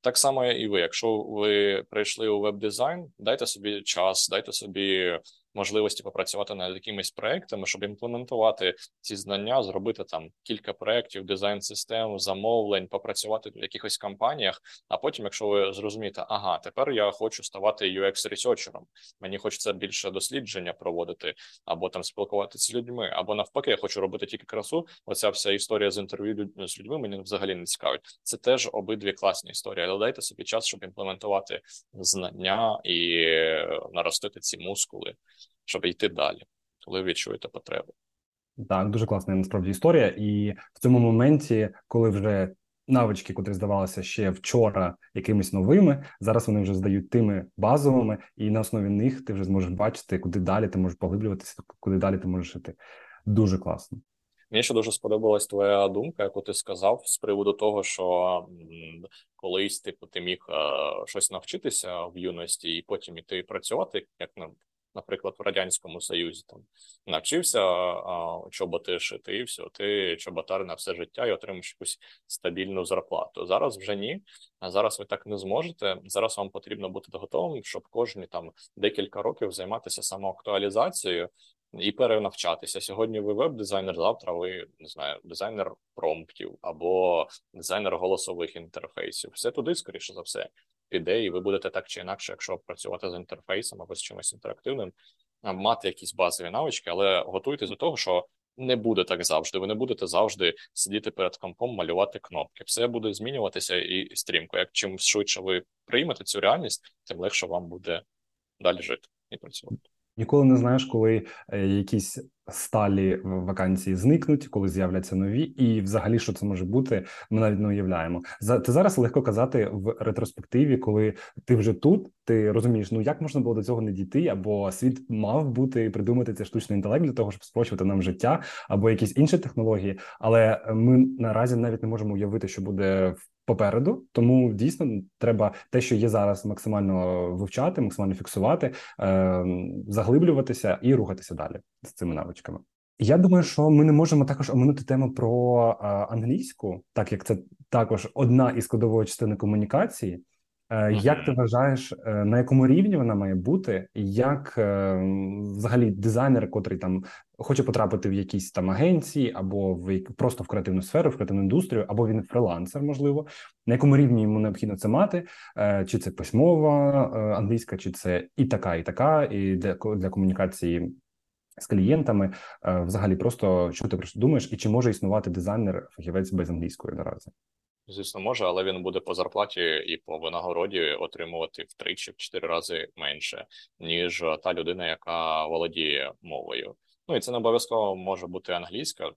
Так само і ви. Якщо ви прийшли у веб-дизайн, дайте собі час, дайте собі можливості попрацювати над якимись проектами, щоб імплементувати ці знання, зробити там кілька проєктів, дизайн-систем, замовлень, попрацювати в якихось компаніях, а потім, якщо ви зрозумієте, ага, тепер я хочу ставати ю екс-ресерчером, мені хочеться більше дослідження проводити, або там спілкуватися з людьми, або навпаки, я хочу робити тільки красу, оця вся історія з інтерв'ю з людьми мені взагалі не цікавить. Це теж обидві класні історії, але дайте собі час, щоб імплементувати знання і наростити ці мускули, щоб йти далі, коли відчуєте потребу. Так, дуже класна насправді історія. І в цьому моменті, коли вже навички, котрі здавалися ще вчора якимись новими, зараз вони вже здають тими базовими, і на основі них ти вже зможеш бачити, куди далі ти можеш поглиблюватися, куди далі ти можеш йти. дуже класно. Мені ще дуже сподобалась твоя думка, яку ти сказав з приводу того, що колись типу, ти міг щось навчитися в юності і потім іти працювати, як, наприклад, в Радянському Союзі. Там, навчився чоботи шити, і все, ти чоботар на все життя і отримаєш якусь стабільну зарплату. Зараз вже ні, зараз ви так не зможете. Зараз вам потрібно бути готовим, щоб кожні там, декілька років займатися самоактуалізацією, і перенавчатися. Сьогодні ви веб-дизайнер, завтра ви, не знаю, дизайнер промптів або дизайнер голосових інтерфейсів. Все туди, скоріше за все, піде, і ви будете так чи інакше, якщо працювати з інтерфейсом або з чимось інтерактивним, мати якісь базові навички, але готуйтесь до того, що не буде так завжди. Ви не будете завжди сидіти перед компом, малювати кнопки. Все буде змінюватися і стрімко. Як чим швидше ви приймете цю реальність, тим легше вам буде далі жити і працювати. Ніколи не знаєш, коли якісь сталі вакансії зникнуть, коли з'являться нові, і взагалі, що це може бути, ми навіть не уявляємо. Це зараз легко казати в ретроспективі, коли ти вже тут, ти розумієш, ну як можна було до цього не дійти, або світ мав бути, придумати цей штучний інтелект для того, щоб спрощувати нам життя, або якісь інші технології, але ми наразі навіть не можемо уявити, що буде попереду, тому дійсно треба те, що є зараз, максимально вивчати, максимально фіксувати, заглиблюватися і рухатися далі з цими навичками. Я думаю, що ми не можемо також оминути тему про англійську, так як це також одна із складової частини комунікації. Як ти вважаєш, на якому рівні вона має бути? Як взагалі дизайнер, котрий там хоче потрапити в якісь там агенції, або в просто в креативну сферу, в креативну індустрію, або він фрилансер, можливо, на якому рівні йому необхідно це мати? Чи це письмова англійська, чи це і така, і така, і для, для комунікації з клієнтами? Взагалі, просто що ти думаєш, і чи може існувати дизайнер-фахівець без англійської наразі? Звісно, може, але він буде по зарплаті і по винагороді отримувати втричі, в чотири рази менше, ніж та людина, яка володіє мовою. Ну і це не обов'язково може бути англійська,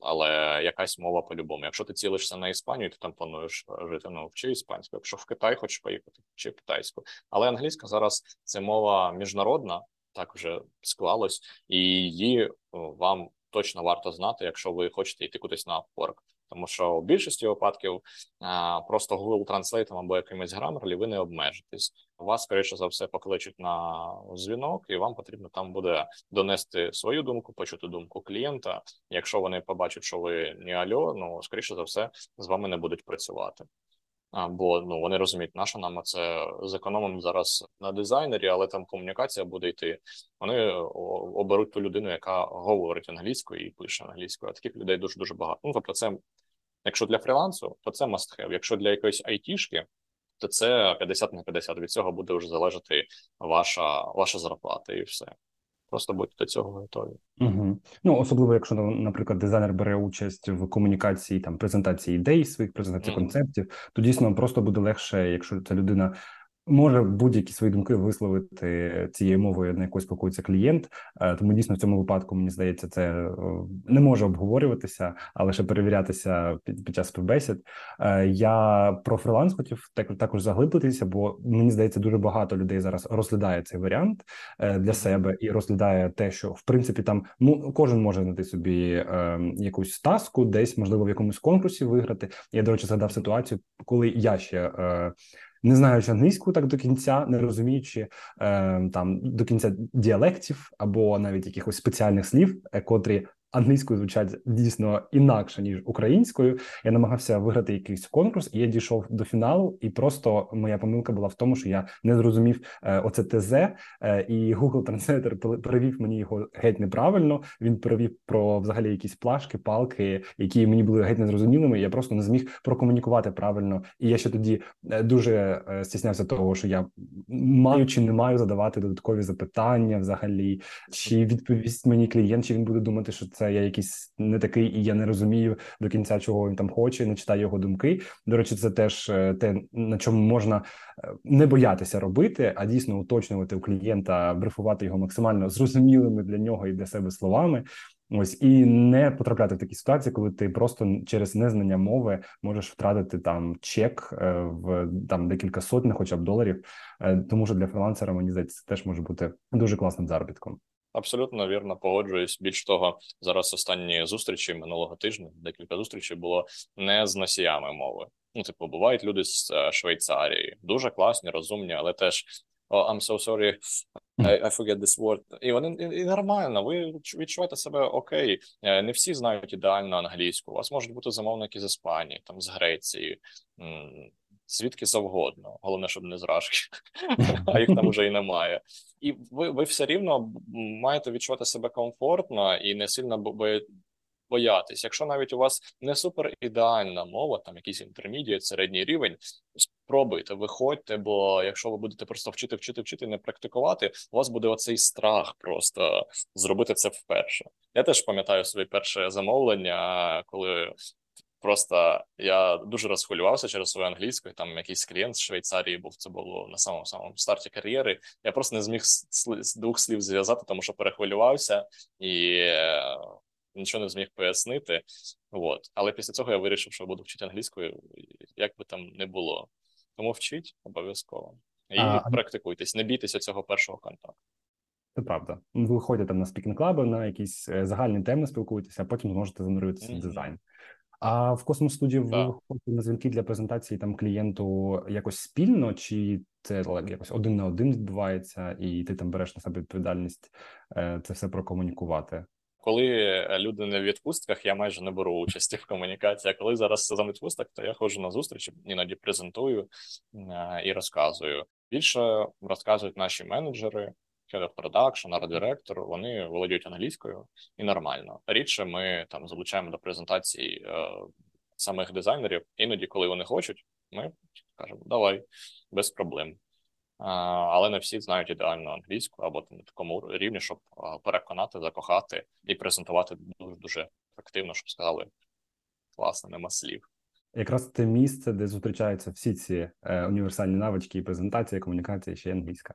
але якась мова по-любому. Якщо ти цілишся на Іспанію, ти там плануєш жити, ну, вчи іспанську. Якщо в Китай хочеш поїхати, вчи китайську. Але англійська зараз – це мова міжнародна, так вже склалось, і її вам точно варто знати, якщо ви хочете йти кудись на Upwork. Тому що у більшості випадків а, просто Google Translate або якимось Grammarly ви не обмежитесь. Вас, скоріше за все, покличуть на дзвінок, і вам потрібно там буде донести свою думку, почути думку клієнта. Якщо вони побачать, що ви не альо, ну, скоріше за все, з вами не будуть працювати. А, бо ну, вони розуміють, наша нам це зекономимо зараз на дизайнері, але там комунікація буде йти. Вони оберуть ту людину, яка говорить англійською і пише англійською. А таких людей дуже-дуже багато. Ну, тобто це, якщо для фрілансу, то це must have. Якщо для якоїсь айтішки, то це п'ятдесят на п'ятдесят. Від цього буде вже залежати ваша, ваша зарплата і все. Просто будьте до цього готові. Угу. Ну, особливо, якщо, наприклад, дизайнер бере участь в комунікації, там, презентації ідей своїх, презентації mm. концептів, то дійсно просто буде легше, якщо ця людина може будь-які свої думки висловити цією мовою, на якою спілкується клієнт. Тому дійсно в цьому випадку, мені здається, це не може обговорюватися, а лише перевірятися під час співбесід. Я про фриланс хотів також заглиблитися, бо мені здається, дуже багато людей зараз розглядає цей варіант для себе і розглядає те, що в принципі там ну, кожен може знайти собі якусь таску, десь, можливо, в якомусь конкурсі виграти. Я, до речі, згадав ситуацію, коли я ще... не знаючи англійську так до кінця, не розуміючи е, там до кінця діалектів або навіть якихось спеціальних слів, котрі англійською звучать дійсно інакше, ніж українською. Я намагався виграти якийсь конкурс, і я дійшов до фіналу, і просто моя помилка була в тому, що я не зрозумів е, оце ТЗ, е, і Google Translator перевів мені його геть неправильно, він перевів про взагалі якісь плашки, палки, які мені були геть незрозумілими, і я просто не зміг прокомунікувати правильно. І я ще тоді дуже стіснявся того, що я маю чи не маю задавати додаткові запитання взагалі, чи відповість мені клієнт, чи він буде думати, що це я якийсь не такий, і я не розумію до кінця, чого він там хоче, не читаю його думки. До речі, це теж те, на чому можна не боятися робити, а дійсно уточнювати у клієнта, брифувати його максимально зрозумілими для нього і для себе словами. Ось, і не потрапляти в такі ситуації, коли ти просто через незнання мови можеш втратити там чек в там декілька сотень, хоча б доларів. Тому що для фрилансера, мені здається, це теж може бути дуже класним заробітком. Абсолютно вірно, погоджуюсь. Більш того, зараз останні зустрічі минулого тижня, декілька зустрічей було не з носіями мови. Ну, типу, бувають люди з Швейцарії, дуже класні, розумні, але теж oh, I'm so sorry, I, I forget this word. І вони і нормально, ви відчуваєте себе окей. Не всі знають ідеально англійську. У вас можуть бути замовники з Іспанії, там з Греції, звідки завгодно. Головне, щоб не з Рашки, а їх там вже і немає. І ви, ви все рівно маєте відчувати себе комфортно і не сильно боятись. Якщо навіть у вас не супер ідеальна мова, там якийсь інтермедіат, середній рівень, спробуйте, виходьте, бо якщо ви будете просто вчити, вчити, вчити, не практикувати, у вас буде оцей страх просто зробити це вперше. Я теж пам'ятаю своє перше замовлення, коли... Просто я дуже розхвилювався через свою англійську, там якийсь клієнт з Швейцарії був, це було на самому-самому старті кар'єри. Я просто не зміг з двох слів зв'язати, тому що перехвилювався і нічого не зміг пояснити. От. Але після цього я вирішив, що буду вчити англійську, як би там не було. Тому вчіть обов'язково. І а... практикуйтесь, не бійтеся цього першого контакту. Це правда. Ви ходите там на спікінг-клаби, на якісь загальні теми спілкуєтеся, а потім зможете занурюватися mm-hmm. в дизайн. А в Cosmos Studio ви виходите на дзвінки для презентації там клієнту якось спільно, чи це якось один на один відбувається, і ти там береш на себе відповідальність це все прокомунікувати? Коли люди не в відпустках, я майже не беру участі в комунікації, а коли зараз сезон відпусток, то я ходжу на зустрічі, іноді презентую і розказую. Більше розказують наші менеджери, Head of Production, арт-директор, вони володіють англійською і нормально. Рідше ми там залучаємо до презентацій е, самих дизайнерів. Іноді, коли вони хочуть, ми кажемо, давай, без проблем. А, але не всі знають ідеально англійську, або там на такому рівні, щоб переконати, закохати і презентувати дуже-дуже активно, щоб сказали, класно, нема слів. Якраз те місце, де зустрічаються всі ці е, універсальні навички, і презентація, і комунікація, ще й англійська.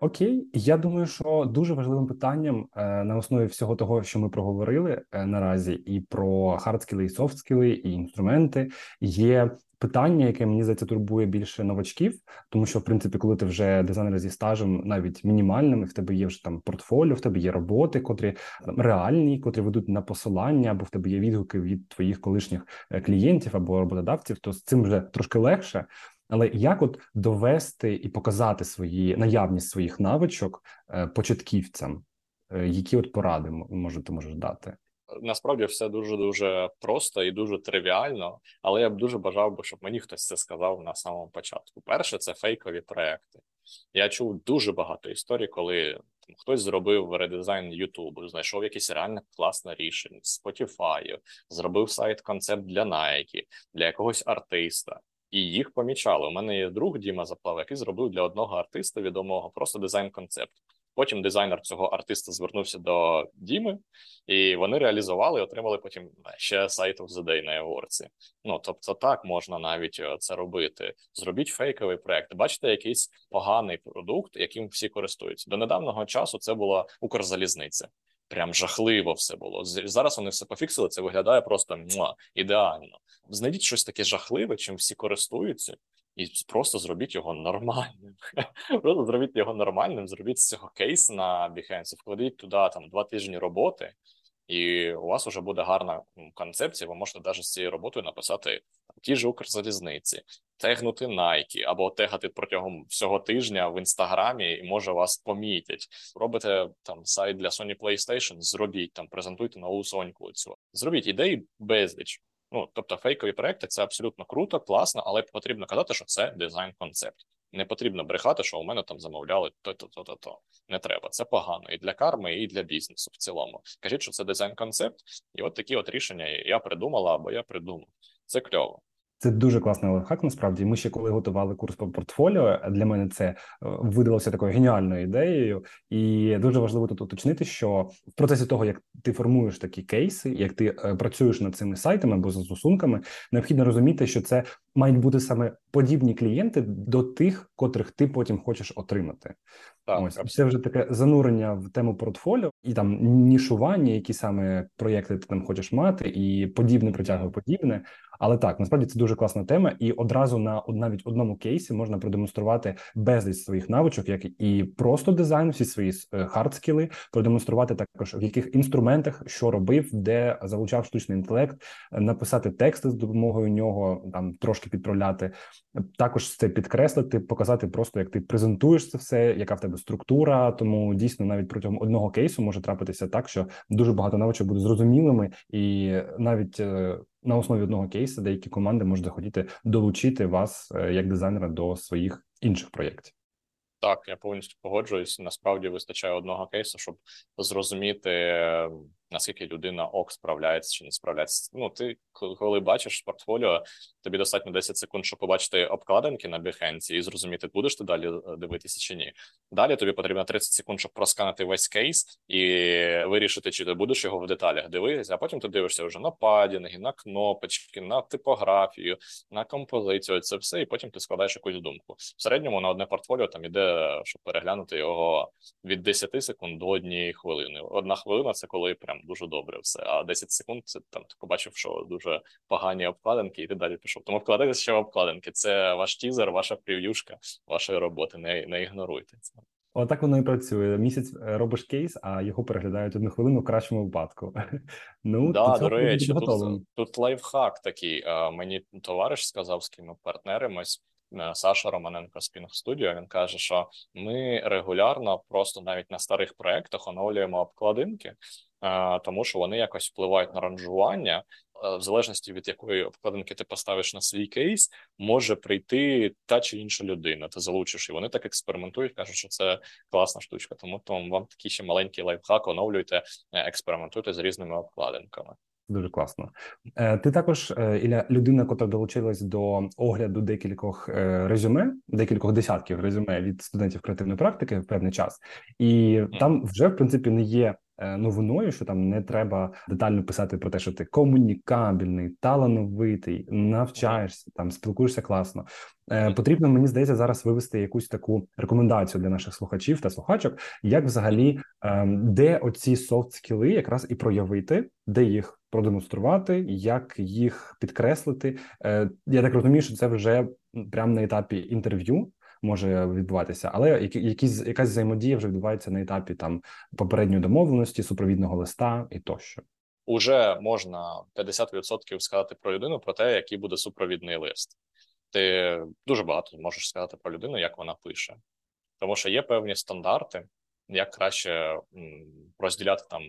Окей, я думаю, що дуже важливим питанням е, на основі всього того, що ми проговорили е, наразі, і про хардскіли, і софтскіли, і інструменти, є питання, яке, мені здається, турбує більше новачків, тому що, в принципі, коли ти вже дизайнер зі стажем, навіть мінімальним, в тебе є вже там портфоліо, в тебе є роботи, котрі там, реальні, котрі ведуть на посилання, або в тебе є відгуки від твоїх колишніх клієнтів або роботодавців, то з цим вже трошки легше. Але як от довести і показати свої наявність своїх навичок початківцям, які от поради можете можеш дати? Насправді все дуже-дуже просто і дуже тривіально, але я б дуже бажав би, щоб мені хтось це сказав на самому початку. Перше, це фейкові проекти. Я чув дуже багато історій, коли хтось зробив редизайн Ютубу, знайшов якесь реально класне рішення з Spotify, зробив сайт-концепт для Nike, для якогось артиста. І їх помічали. У мене є друг Діма Заплава, який зробив для одного артиста відомого просто дизайн-концепт. Потім дизайнер цього артиста звернувся до Діми, і вони реалізували, отримали потім ще сайт of the Day на Awwwards. Ну, тобто так можна навіть це робити. Зробіть фейковий проект. Бачите якийсь поганий продукт, яким всі користуються. До недавнього часу це була Укрзалізниця. Прям жахливо все було. Зараз вони все пофіксили, це виглядає просто муа, ідеально. Знайдіть щось таке жахливе, чим всі користуються, і просто зробіть його нормальним. Просто зробіть його нормальним, зробіть з цього кейс на Behance, вкладіть туди там два тижні роботи, і у вас вже буде гарна концепція, ви можете навіть з цією роботою написати ті ж Укрзалізниці, тегнути Nike, або тегати протягом всього тижня в Інстаграмі, і може вас помітять. Робите там сайт для Sony PlayStation, зробіть там, презентуйте нову Соньку цю. Зробіть ідеї безліч. Ну, тобто фейкові проекти – це абсолютно круто, класно, але потрібно казати, що це дизайн-концепт. Не потрібно брехати, що у мене там замовляли то-то-то-то. Не треба. Це погано і для карми, і для бізнесу в цілому. Кажіть, що це дизайн-концепт, і от такі от рішення я придумала або я придумав. Це кльово. Це дуже класний лайфхак, насправді. Ми ще коли готували курс по портфоліо, для мене це видалося такою геніальною ідеєю. І дуже важливо тут уточнити, що в процесі того, як ти формуєш такі кейси, як ти працюєш над цими сайтами або застосунками, необхідно розуміти, що це мають бути саме подібні клієнти до тих, котрих ти потім хочеш отримати. Так. Ось. Це вже таке занурення в тему портфоліо і там нішування, які саме проєкти ти там хочеш мати, і подібне притягує подібне. Але так, насправді це дуже класна тема, і одразу на навіть одному кейсі можна продемонструвати безліч своїх навичок, як і просто дизайн, всі свої хардскіли, продемонструвати також, в яких інструментах, що робив, де залучав штучний інтелект, написати тексти з допомогою нього, там трошки підправляти, також це підкреслити, показати просто, як ти презентуєш це все, яка в тебе структура, тому дійсно навіть протягом одного кейсу може трапитися так, що дуже багато навичок буде зрозумілими, і навіть на основі одного кейсу деякі команди можуть захотіти долучити вас як дизайнера до своїх інших проєктів. Так, я повністю погоджуюсь. Насправді вистачає одного кейсу, щоб зрозуміти, наскільки людина ок справляється чи не справляється. Ну, ти, коли бачиш портфоліо, тобі достатньо десять секунд, щоб побачити обкладинки на Behance і зрозуміти, будеш ти далі дивитися чи ні. Далі тобі потрібно тридцять секунд, щоб просканити весь кейс і вирішити, чи ти будеш його в деталях дивитися, а потім ти дивишся вже на падінги, на кнопочки, на типографію, на композицію, це все, і потім ти складаєш якусь думку. В середньому на одне портфоліо там іде, щоб переглянути його від десять секунд до однієї хвилини. Одна хвилина – це коли прям дуже добре все, а десять секунд – це там ти побачив, що дуже погані обкладинки, і ти далі пішов. Тому вкладайтеся ще в обкладинки. Це ваш тізер, ваша прев'юшка вашої роботи, не, не ігноруйте це. Отак воно і працює. Місяць робиш кейс, а його переглядають одну хвилину в кращому випадку. Ну, да, до речі, тут, тут лайфхак такий. Мені товариш сказав, з ким ми партнеримось, Саша Романенко з Ping Studio, він каже, що ми регулярно просто навіть на старих проєктах оновлюємо обкладинки, тому що вони якось впливають на ранжування. В залежності від якої обкладинки ти поставиш на свій кейс, може прийти та чи інша людина, ти залучиш, і вони так експериментують, кажуть, що це класна штучка, тому там вам такий ще маленький лайфхак, оновлюйте, експериментуйте з різними обкладинками. Дуже класно. Ти також, Ілля, людина, котра долучилась до огляду декількох резюме, декількох десятків резюме від студентів креативної практики в певний час, і там вже, в принципі, не є новиною, що там не треба детально писати про те, що ти комунікабельний, талановитий, навчаєшся, там спілкуєшся класно. Потрібно, мені здається, зараз вивести якусь таку рекомендацію для наших слухачів та слухачок, як взагалі, де оці софт-скіли якраз і проявити, де їх продемонструвати, як їх підкреслити. Я так розумію, що це вже прямо на етапі інтерв'ю може відбуватися, але якісь, якась взаємодія вже відбувається на етапі там попередньої домовленості, супровідного листа і тощо. Уже можна п'ятдесят відсотків сказати про людину, про те, який буде супровідний лист. Ти дуже багато можеш сказати про людину, як вона пише. Тому що є певні стандарти, як краще розділяти там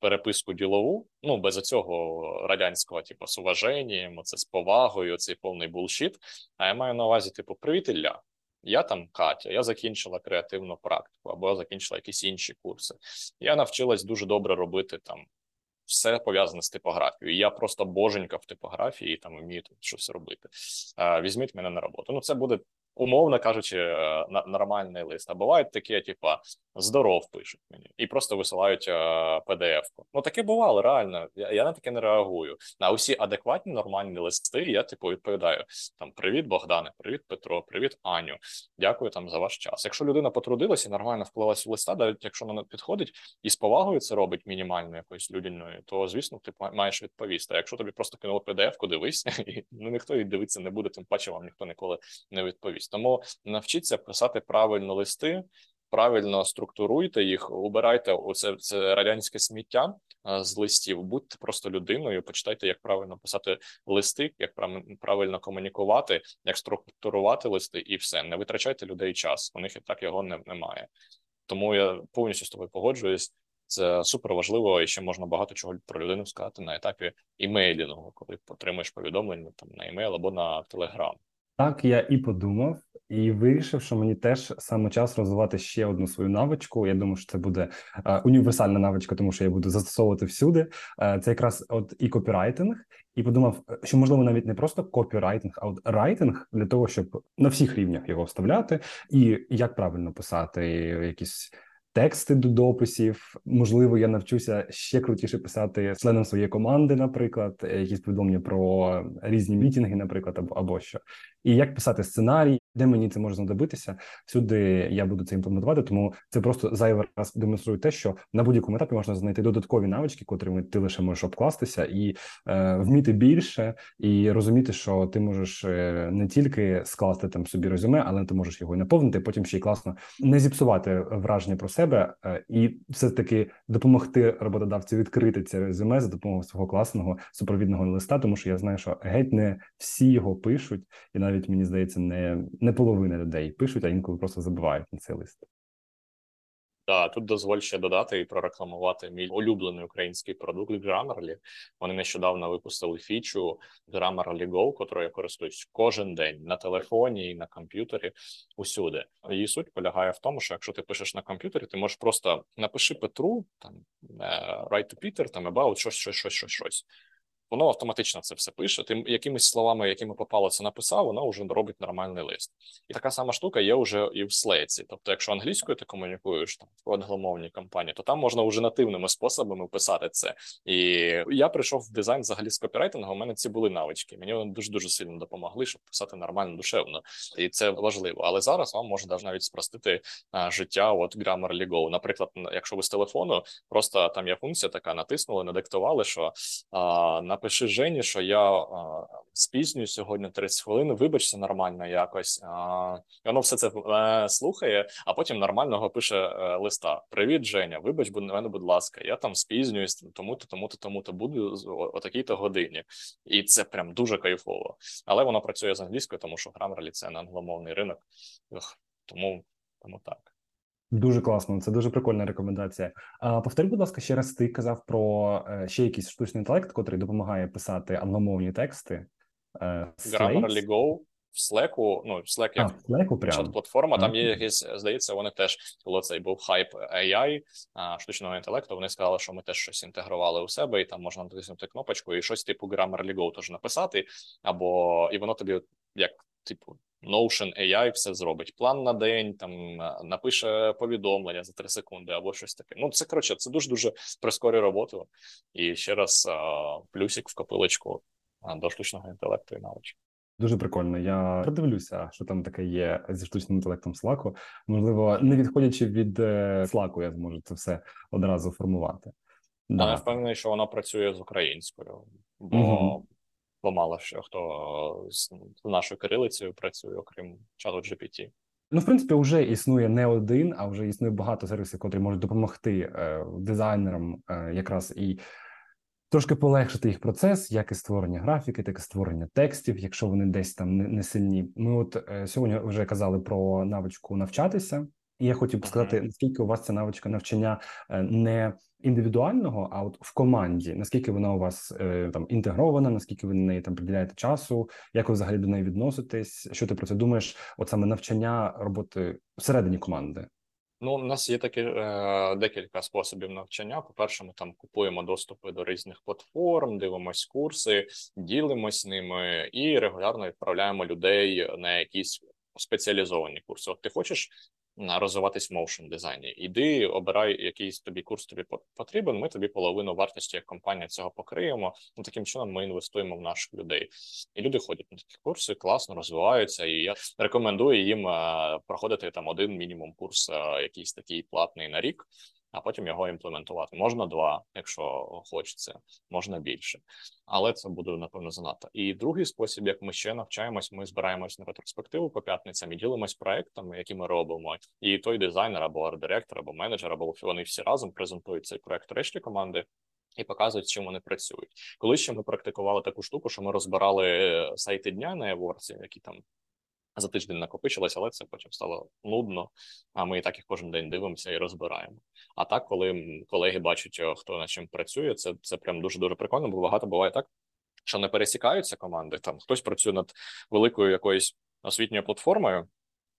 переписку ділову, ну, без цього радянського, типу, з уваженням, оце з повагою, цей повний булшіт. А я маю на увазі, типу, привіт, Ілля. Я там Катя, я закінчила креативну практику, або я закінчила якісь інші курси. Я навчилась дуже добре робити там все пов'язане з типографією. Я просто боженька в типографії і там вмію там щось робити. А, візьміть мене на роботу. Ну, це буде, умовно кажучи, нормальний лист. А бувають такі, типа, здоров пишуть мені, і просто висилають пі ді еф-ку. Ну, таке бувало, реально, я, я на таке не реагую. На усі адекватні, нормальні листи я, типу, відповідаю. Там, привіт, Богдане, привіт, Петро, привіт, Аню, дякую там за ваш час. Якщо людина потрудилася і нормально вклалася в листа, навіть якщо вона підходить і з повагою це робить мінімально якоюсь людяною, то, звісно, ти маєш відповісти. А якщо тобі просто кинули пі ді еф-ку, дивись, і, ну, ніхто і дивитися не буде, тим паче вам ніхто ніколи не відповість. Тому навчіться писати правильно листи, правильно структуруйте їх, убирайте оце, це радянське сміття з листів, будьте просто людиною, почитайте, як правильно писати листи, як правильно комунікувати, як структурувати листи і все. Не витрачайте людей час, у них і так його немає. Тому я повністю з тобою погоджуюсь, це супер важливо, і ще можна багато чого про людину сказати на етапі імейлінгу, коли отримуєш повідомлення там, на імейл або на телеграм. Так, я і подумав, і вирішив, що мені теж саме час розвивати ще одну свою навичку. Я думаю, що це буде е, універсальна навичка, тому що я буду застосовувати всюди. Е, це якраз от і копірайтинг. І подумав, що, можливо, навіть не просто копірайтинг, а от райтинг для того, щоб на всіх рівнях його вставляти. І як правильно писати якісь тексти до дописів. Можливо, я навчуся ще крутіше писати членам своєї команди, наприклад, якісь повідомлення про різні мітинги, наприклад, або, або що. І як писати сценарій, де мені це може знадобитися, всюди я буду це імплементувати, тому це просто зайвий раз демонструє те, що на будь-якому етапі можна знайти додаткові навички, котрими ти лише можеш обкластися і е, вміти більше, і розуміти, що ти можеш не тільки скласти там собі резюме, але ти можеш його і наповнити, потім ще й класно не зіпсувати враження про себе е, і все-таки допомогти роботодавцю відкрити це резюме за допомогою свого класного супровідного листа, тому що я знаю, що геть не всі його пишуть, і навіть, мені здається, не... Не половина людей пишуть, а інколи просто забувають на цей лист. Так, да, тут дозволь ще додати і прорекламувати мій улюблений український продукт Grammarly. Вони нещодавно випустили фічу Grammarly Go, котрою я користуюсь кожен день на телефоні і на комп'ютері, усюди. Її суть полягає в тому, що якщо ти пишеш на комп'ютері, ти можеш просто напиши Петру, там, write to Peter, там, about щось, щось, щось, щось, щось. Воно автоматично це все пише. Ти якимись словами, якими попало це написав, воно вже робить нормальний лист. І така сама штука є вже і в Slack. Тобто, якщо англійською ти комунікуєш там в англомовній компанії, то там можна вже нативними способами писати це. І я прийшов в дизайн взагалі з копірайтингу, у мене ці були навички. Мені вони дуже-дуже сильно допомогли, щоб писати нормально, душевно. І це важливо. Але зараз вам може навіть спростити а, життя от Grammarly Go. Наприклад, якщо ви з телефону, просто там є функція така, натиснули, надиктували, що а, на пиши Жені, що я а, спізнюю сьогодні тридцять хвилин, вибачся нормально якось. А, і воно все це а, слухає, а потім нормального пише а, листа. Привіт, Женя, вибач мене, будь ласка, я там спізнююсь, тому-то, тому-то, тому-то буду о такій-то годині. І це прям дуже кайфово. Але воно працює з англійською, тому що Grammarly це на англомовний ринок. Тому, тому так. Дуже класно, це дуже прикольна рекомендація. А, повтори, будь ласка, ще раз ти казав про е, ще якийсь штучний інтелект, котрий допомагає писати англомовні тексти. Е, Grammarly Go в Slack, ну, в Slack як а, в Slack, чат-платформа, а, там є якісь, здається, вони теж, коли цей був хайп ей ай, а, штучного інтелекту, вони сказали, що ми теж щось інтегрували у себе, і там можна натиснути кнопочку і щось типу Grammarly Go теж написати, або, і воно тобі як, типу, Notion ей ай все зробить. План на день, там напише повідомлення за три секунди або щось таке. Ну, це, коротше, це дуже-дуже прискорює роботу. І ще раз а, плюсик в копилочку а, до штучного інтелекту і навичок. Дуже прикольно. Я придивлюся, що там таке є зі штучним інтелектом Slack. Можливо, не відходячи від Slack, я зможу це все одразу формувати. Да. Я впевнений, що воно працює з українською. Бо... Угу. Бо мало що хто з нашою кирилицею працює, окрім чату джі пі ті. Ну, в принципі, вже існує не один, а вже існує багато сервісів, котрі можуть допомогти е, дизайнерам е, якраз і трошки полегшити їх процес, як і створення графіки, так і створення текстів, якщо вони десь там не, не сильні. Ми от е, сьогодні вже казали про навичку навчатися. І я хотів би сказати, наскільки у вас ця навичка навчання не індивідуального, а от в команді, наскільки вона у вас там інтегрована, наскільки ви на неї там приділяєте часу, як ви взагалі до неї відноситесь, що ти про це думаєш, от саме навчання роботи всередині команди? Ну, у нас є такі е, декілька способів навчання. По-перше, ми там купуємо доступи до різних платформ, дивимось курси, ділимось ними і регулярно відправляємо людей на якісь спеціалізовані курси. От ти хочеш розвиватись в моушн дизайні. Іди, обирай, якийсь тобі курс тобі потрібен, ми тобі половину вартості як компанія цього покриємо. Ну, таким чином ми інвестуємо в наших людей. І люди ходять на такі курси, класно розвиваються, і я рекомендую їм проходити там один мінімум курс, якийсь такий платний на рік, а потім його імплементувати. Можна два, якщо хочеться, можна більше. Але це буде, напевно, занадто. І другий спосіб, як ми ще навчаємось, ми збираємось на ретроспективу по п'ятницям і ділимось проектами, які ми робимо. І той дизайнер, або арт-директор, або менеджер, або вони всі разом презентують цей проект решті команди і показують, чим вони працюють. Колись ще ми практикували таку штуку, що ми розбирали сайти дня на Awwwards, які там за тиждень накопичилось, але це потім стало нудно, а ми і так їх кожен день дивимося і розбираємо. А так, коли колеги бачать, хто над чим працює, це, це прям дуже-дуже прикольно, бо багато буває так, що не пересікаються команди, там хтось працює над великою якоюсь освітньою платформою,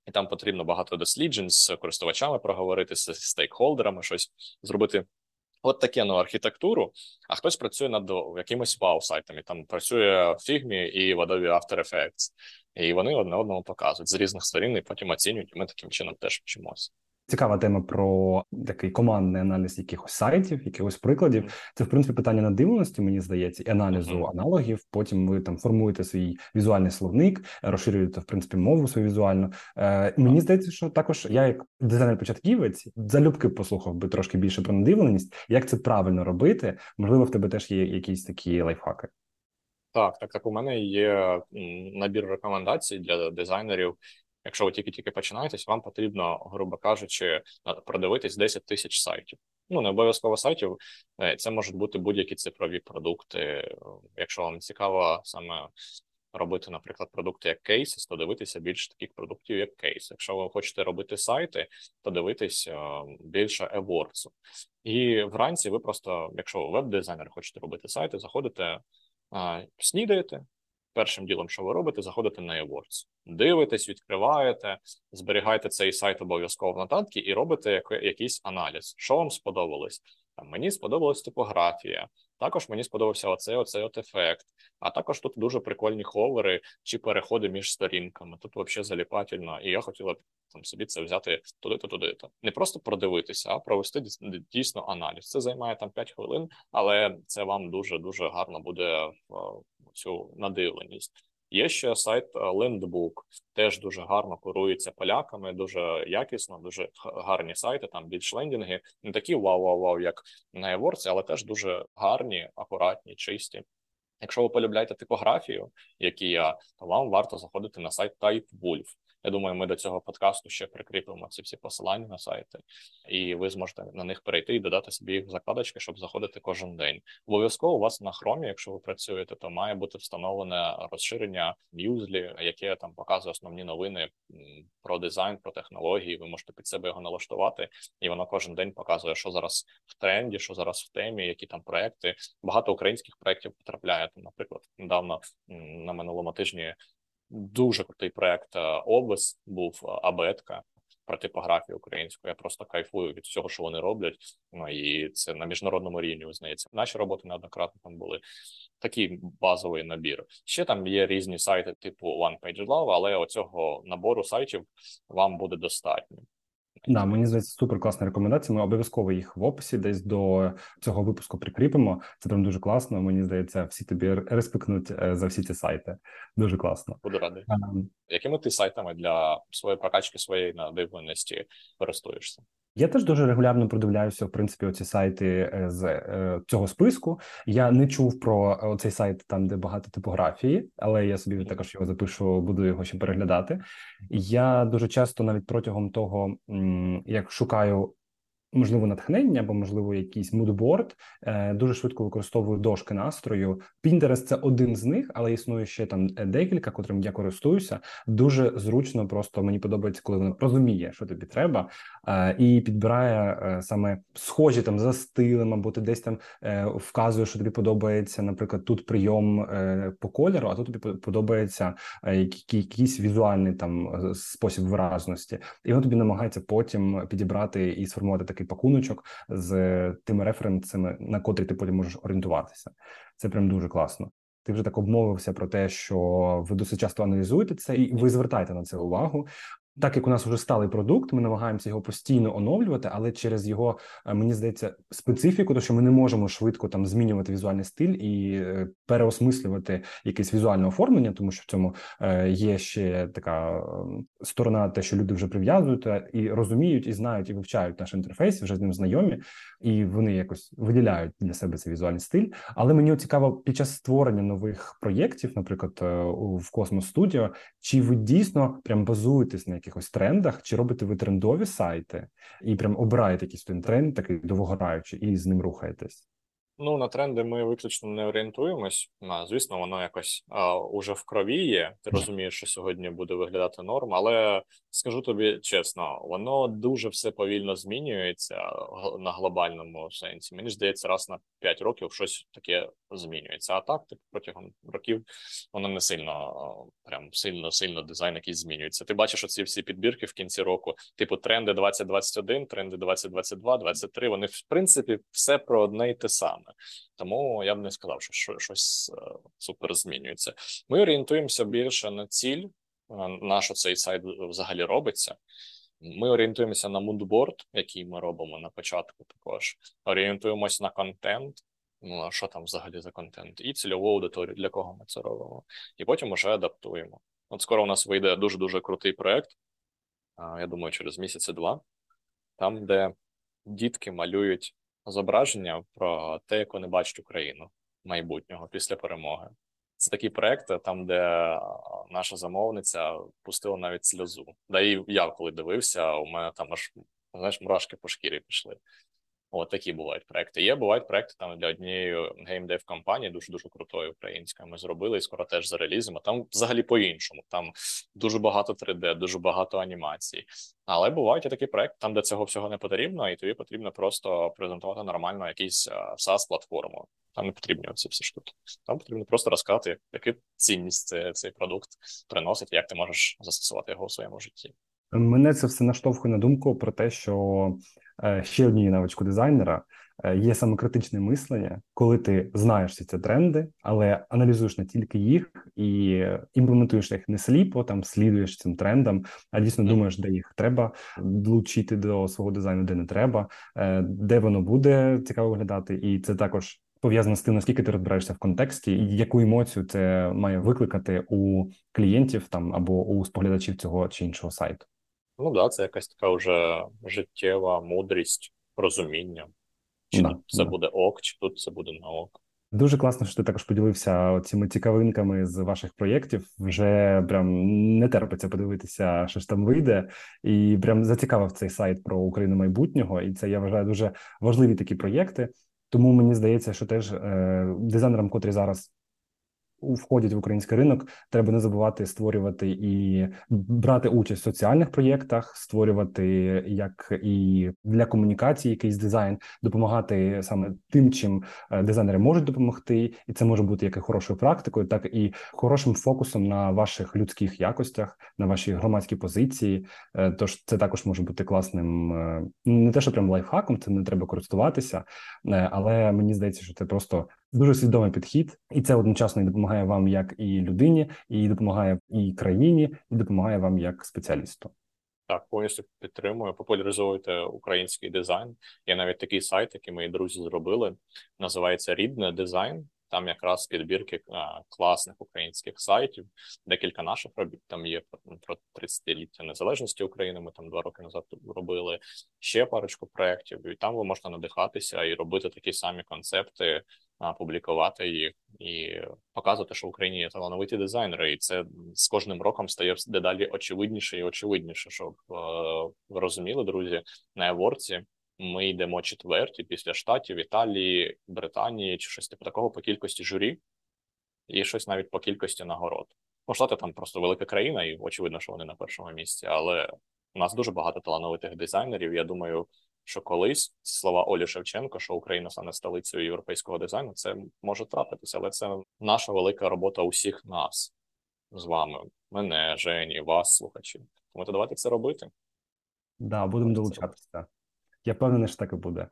і там потрібно багато досліджень з користувачами проговорити, з стейкхолдерами щось зробити. От таке, ну, архітектуру, а хтось працює над якимось вау-сайтами, там працює в Figma і в Adobe After Effects, і вони одне одному показують з різних сторін і потім оцінюють, і ми таким чином теж вчимося. Цікава тема про такий командний аналіз якихось сайтів, якихось прикладів. Це, в принципі, питання надивленості, мені здається, і аналізу mm-hmm. аналогів. Потім ви там формуєте свій візуальний словник, розширюєте, в принципі, мову свою візуальну. Е, мені здається, що також я, як дизайнер-початківець, залюбки послухав би трошки більше про надивленість, як це правильно робити. Можливо, в тебе теж є якісь такі лайфхаки. Так, так, так. У мене є набір рекомендацій для дизайнерів. Якщо ви тільки-тільки починаєтесь, вам потрібно, грубо кажучи, продивитись десять тисяч сайтів. Ну, не обов'язково сайтів, це можуть бути будь-які цифрові продукти. Якщо вам цікаво саме робити, наприклад, продукти як Cases, то дивитися більше таких продуктів, як Cases. Якщо ви хочете робити сайти, то дивитись більше Awwwards. І вранці ви просто, якщо ви веб-дизайнер хочете робити сайти, заходите, снідаєте. Першим ділом, що ви робите, заходите на Awwwards. Дивитесь, відкриваєте, зберігаєте цей сайт обов'язково в нотатки і робите якийсь аналіз. Що вам сподобалось? Там, мені сподобалась типографія, також мені сподобався оцей, оцей от ефект, а також тут дуже прикольні ховери чи переходи між сторінками. Тут взагалі заліпательно, і я хотіла б там, собі це взяти туди-то, туди-то. Не просто продивитися, а провести дійсно аналіз. Це займає там п'ять хвилин, але це вам дуже-дуже гарно буде цю надивленість. Є ще сайт Land-book, теж дуже гарно курується поляками, дуже якісно, дуже гарні сайти, там більш лендінги, не такі вау-вау-вау, як на Awwwards, але теж дуже гарні, акуратні, чисті. Якщо ви полюбляєте типографію, як і я, то вам варто заходити на сайт Typewolf. Я думаю, ми до цього подкасту ще прикріпимо ці всі посилання на сайти, і ви зможете на них перейти і додати собі їх в закладочки, щоб заходити кожен день. Обов'язково у вас на Хромі, якщо ви працюєте, то має бути встановлене розширення Muzli, яке там показує основні новини про дизайн, про технології. Ви можете під себе його налаштувати, і воно кожен день показує, що зараз в тренді, що зараз в темі, які там проекти. Багато українських проектів потрапляє. Наприклад, недавно на минулому тижні дуже крутий проект «Область» був «Абетка» про типографію українську. Я просто кайфую від всього, що вони роблять, ну, і це на міжнародному рівні визнається. Наші роботи неоднократно там були. Такий базовий набір. Ще там є різні сайти типу OnePageLove, але оцього набору сайтів вам буде достатньо. Да, мені здається, супер класна рекомендація. Ми обов'язково їх в описі десь до цього випуску прикріпимо. Це прям дуже класно. Мені здається, всі тобі респектнуть за всі ці сайти. Дуже класно. Буду радий. А, якими ти сайтами для своєї прокачки, своєї надивленості користуєшся? Я теж дуже регулярно продивляюся, в принципі, оці сайти з цього списку. Я не чув про оцей сайт, там, де багато типографії, але я собі також його запишу, буду його ще переглядати. Я дуже часто навіть протягом того, як шукаю, можливо, натхнення, або, можливо, якийсь мудборд, дуже швидко використовую дошки настрою. Pinterest – це один з них, але існує ще там декілька, котрим я користуюся. Дуже зручно, просто мені подобається, коли вона розуміє, що тобі треба, і підбирає саме схожі там за стилем, або ти десь там вказуєш, що тобі подобається, наприклад, тут прийом по кольору, а тут тобі подобається якийсь візуальний там спосіб виразності. І воно тобі намагається потім підібрати і сформувати такий пакуночок з тими референсами, на котрі ти потім можеш орієнтуватися. Це прям дуже класно. Ти вже так обмовився про те, що ви досить часто аналізуєте це, і ви звертаєте на це увагу. Так як у нас вже сталий продукт, ми намагаємося його постійно оновлювати, але через його, мені здається, специфіку, то що ми не можемо швидко там змінювати візуальний стиль і переосмислювати якесь візуальне оформлення, тому що в цьому є ще така сторона, те, що люди вже прив'язують і розуміють, і знають, і вивчають наш інтерфейс, вже з ним знайомі, і вони якось виділяють для себе цей візуальний стиль. Але мені цікаво, під час створення нових проєктів, наприклад, в Cosmos Studio, чи ви дійсно прям базуєтесь на якихось трендах, чи робите ви трендові сайти і прям обираєте якийсь тренд, такий довгораючий, і з ним рухаєтесь? Ну, на тренди ми виключно не орієнтуємось. А, звісно, воно якось а, уже в крові є. Ти розумієш, що сьогодні буде виглядати норм, але скажу тобі чесно, воно дуже все повільно змінюється на глобальному сенсі. Мені здається, раз на п'ять років щось таке змінюється. А так, так протягом років воно не сильно, прям сильно-сильно дизайн якийсь змінюється. Ти бачиш оці всі підбірки в кінці року, типу тренди двадцять двадцять один, тренди двадцять двадцять два, двадцять три, вони в принципі все про одне і те саме. Тому я б не сказав, що щось супер змінюється. Ми орієнтуємося більше на ціль, на що цей сайт взагалі робиться. Ми орієнтуємося на мудборд, який ми робимо на початку також. Орієнтуємося на контент, ну, що там взагалі за контент, і цільову аудиторію, для кого ми це робимо. І потім уже адаптуємо. От скоро у нас вийде дуже-дуже крутий проєкт, я думаю, через місяць-два, там, де дітки малюють зображення про те, як вони бачать Україну майбутнього після перемоги. Це такі проекти, там, де наша замовниця пустила навіть сльозу. Да і я, коли дивився, у мене там аж, знаєш, мурашки по шкірі пішли. От такі бувають проекти. Є, бувають проекти там для однієї геймдев-компанії, дуже-дуже крутої української. Ми зробили і скоро теж зарелізимо. Там взагалі по-іншому. Там дуже багато три де, дуже багато анімацій. Але бувають і такі проекти, там, де цього всього не потрібно, і тобі потрібно просто презентувати нормально якісь SaaS-платформу. Там не потрібні оці всі штуки. Там потрібно просто розказати, яку цінність цей, цей продукт приносить, як ти можеш застосувати його у своєму житті. Мене це все наштовхує на думку про те, що ще однією навичкою дизайнера є самокритичне мислення, коли ти знаєш всі ці тренди, але аналізуєш не тільки їх і імплементуєш їх не сліпо, там слідуєш цим трендам, а дійсно думаєш, де їх треба долучити до свого дизайну, де не треба, де воно буде цікаво виглядати, і це також пов'язано з тим, наскільки ти розбираєшся в контексті, і яку емоцію це має викликати у клієнтів там або у споглядачів цього чи іншого сайту. Ну да, це якась така вже життєва мудрість, розуміння. Чи да, тут це да. буде ок, чи тут це буде на ок. Дуже класно, що ти також поділився цими цікавинками з ваших проєктів. Вже прям не терпиться подивитися, що ж там вийде. І прям зацікавив цей сайт про Україну майбутнього. І це, я вважаю, дуже важливі такі проєкти. Тому мені здається, що теж е- дизайнерам, котрі зараз входять в український ринок, треба не забувати створювати і брати участь в соціальних проєктах, створювати як і для комунікації якийсь дизайн, допомагати саме тим, чим дизайнери можуть допомогти, і це може бути як і хорошою практикою, так і хорошим фокусом на ваших людських якостях, на вашій громадській позиції, тож це також може бути класним, не те, що прям лайфхаком, це не треба користуватися, але мені здається, що це просто дуже свідомий підхід, і це одночасно і допомагає вам як і людині, і допомагає і країні, і допомагає вам як спеціалісту. Так, повністю підтримую. Популяризуйте український дизайн. Є навіть такий сайт, який мої друзі зробили, називається «Рідне дизайн». Там якраз підбірки класних українських сайтів, декілька наших робіт. Там є про тридцятиліття незалежності України, ми там два роки назад робили ще парочку проєктів, і там ви можете надихатися і робити такі самі концепти, публікувати їх і показувати, що в Україні є талановиті дизайнери, і це з кожним роком стає дедалі очевидніше і очевидніше, щоб ви розуміли, друзі, на Awwwards ми йдемо четверті після Штатів, Італії, Британії чи щось типу такого по кількості журі і щось навіть по кількості нагород. Бо Штати там просто велика країна і очевидно, що вони на першому місці, але у нас дуже багато талановитих дизайнерів. Я думаю, що колись слова Олі Шевченко, що Україна стане столицею європейського дизайну, це може трапитися, але це наша велика робота усіх нас з вами, мене, Жені, вас, слухачі. Тому то давайте це робити. Да, будемо долучатися. Я впевнений, що так і буде.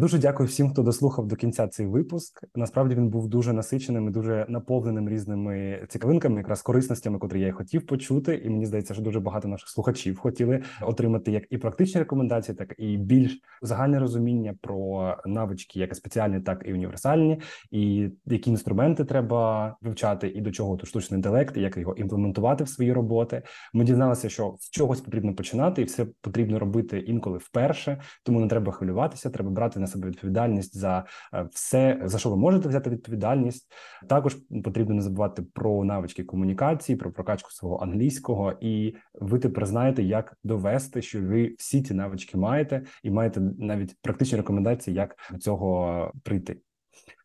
Дуже дякую всім, хто дослухав до кінця цей випуск. Насправді він був дуже насиченим і дуже наповненим різними цікавинками, якраз корисностями, котрі я й хотів почути. І мені здається, що дуже багато наших слухачів хотіли отримати як і практичні рекомендації, так і більш загальне розуміння про навички, як і спеціальні, так і універсальні, і які інструменти треба вивчати, і до чого тут штучний інтелект, і як його імплементувати в свої роботи. Ми дізналися, що з чогось потрібно починати, і все потрібно робити інколи вперше, тому не треба хвилюватися, треба брати на себе відповідальність за все, за що ви можете взяти відповідальність. Також потрібно не забувати про навички комунікації, про прокачку свого англійського, і ви тепер знаєте, як довести, що ви всі ці навички маєте, і маєте навіть практичні рекомендації, як до цього прийти.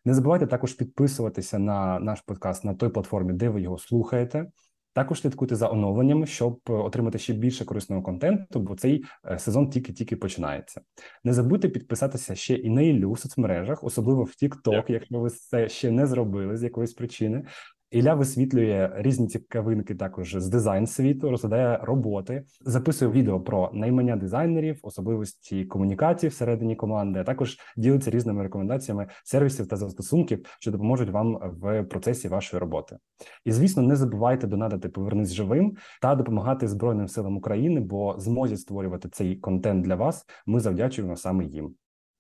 Не забувайте також підписуватися на наш подкаст на той платформі, де ви його слухаєте. Також слідкуйте за оновленнями, щоб отримати ще більше корисного контенту, бо цей сезон тільки-тільки починається. Не забудьте підписатися ще і на Іллю в соцмережах, особливо в TikTok, якщо ви це ще не зробили з якоїсь причини. Ілля висвітлює різні цікавинки також з дизайн-світу, розглядає роботи, записує відео про наймання дизайнерів, особливості комунікації всередині команди, а також ділиться різними рекомендаціями сервісів та застосунків, що допоможуть вам в процесі вашої роботи. І, звісно, не забувайте донатити «Повернись живим» та допомагати Збройним силам України, бо змозі створювати цей контент для вас ми завдячуємо саме їм.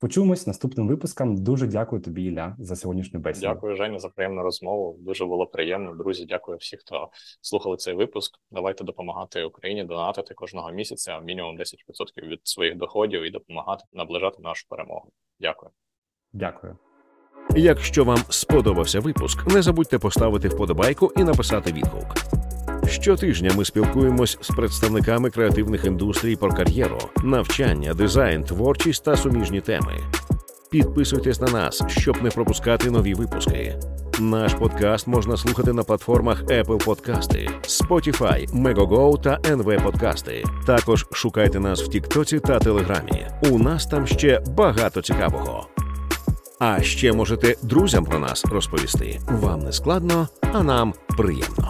Почуємось наступним випуском. Дуже дякую тобі, Ілля, за сьогоднішню бесіду. Дякую, Женя, за приємну розмову. Дуже було приємно. Друзі, дякую всім, хто слухали цей випуск. Давайте допомагати Україні, донатити кожного місяця мінімум десять відсотків від своїх доходів і допомагати наближати нашу перемогу. Дякую. Дякую. Якщо вам сподобався випуск, не забудьте поставити вподобайку і написати відгук. Щотижня ми спілкуємось з представниками креативних індустрій про кар'єру, навчання, дизайн, творчість та суміжні теми. Підписуйтесь на нас, щоб не пропускати нові випуски. Наш подкаст можна слухати на платформах Apple Podcasts, Spotify, Megogo та ен ві Подкасти. Також шукайте нас в TikTok та Телеграмі. У нас там ще багато цікавого. А ще можете друзям про нас розповісти. Вам не складно, а нам приємно.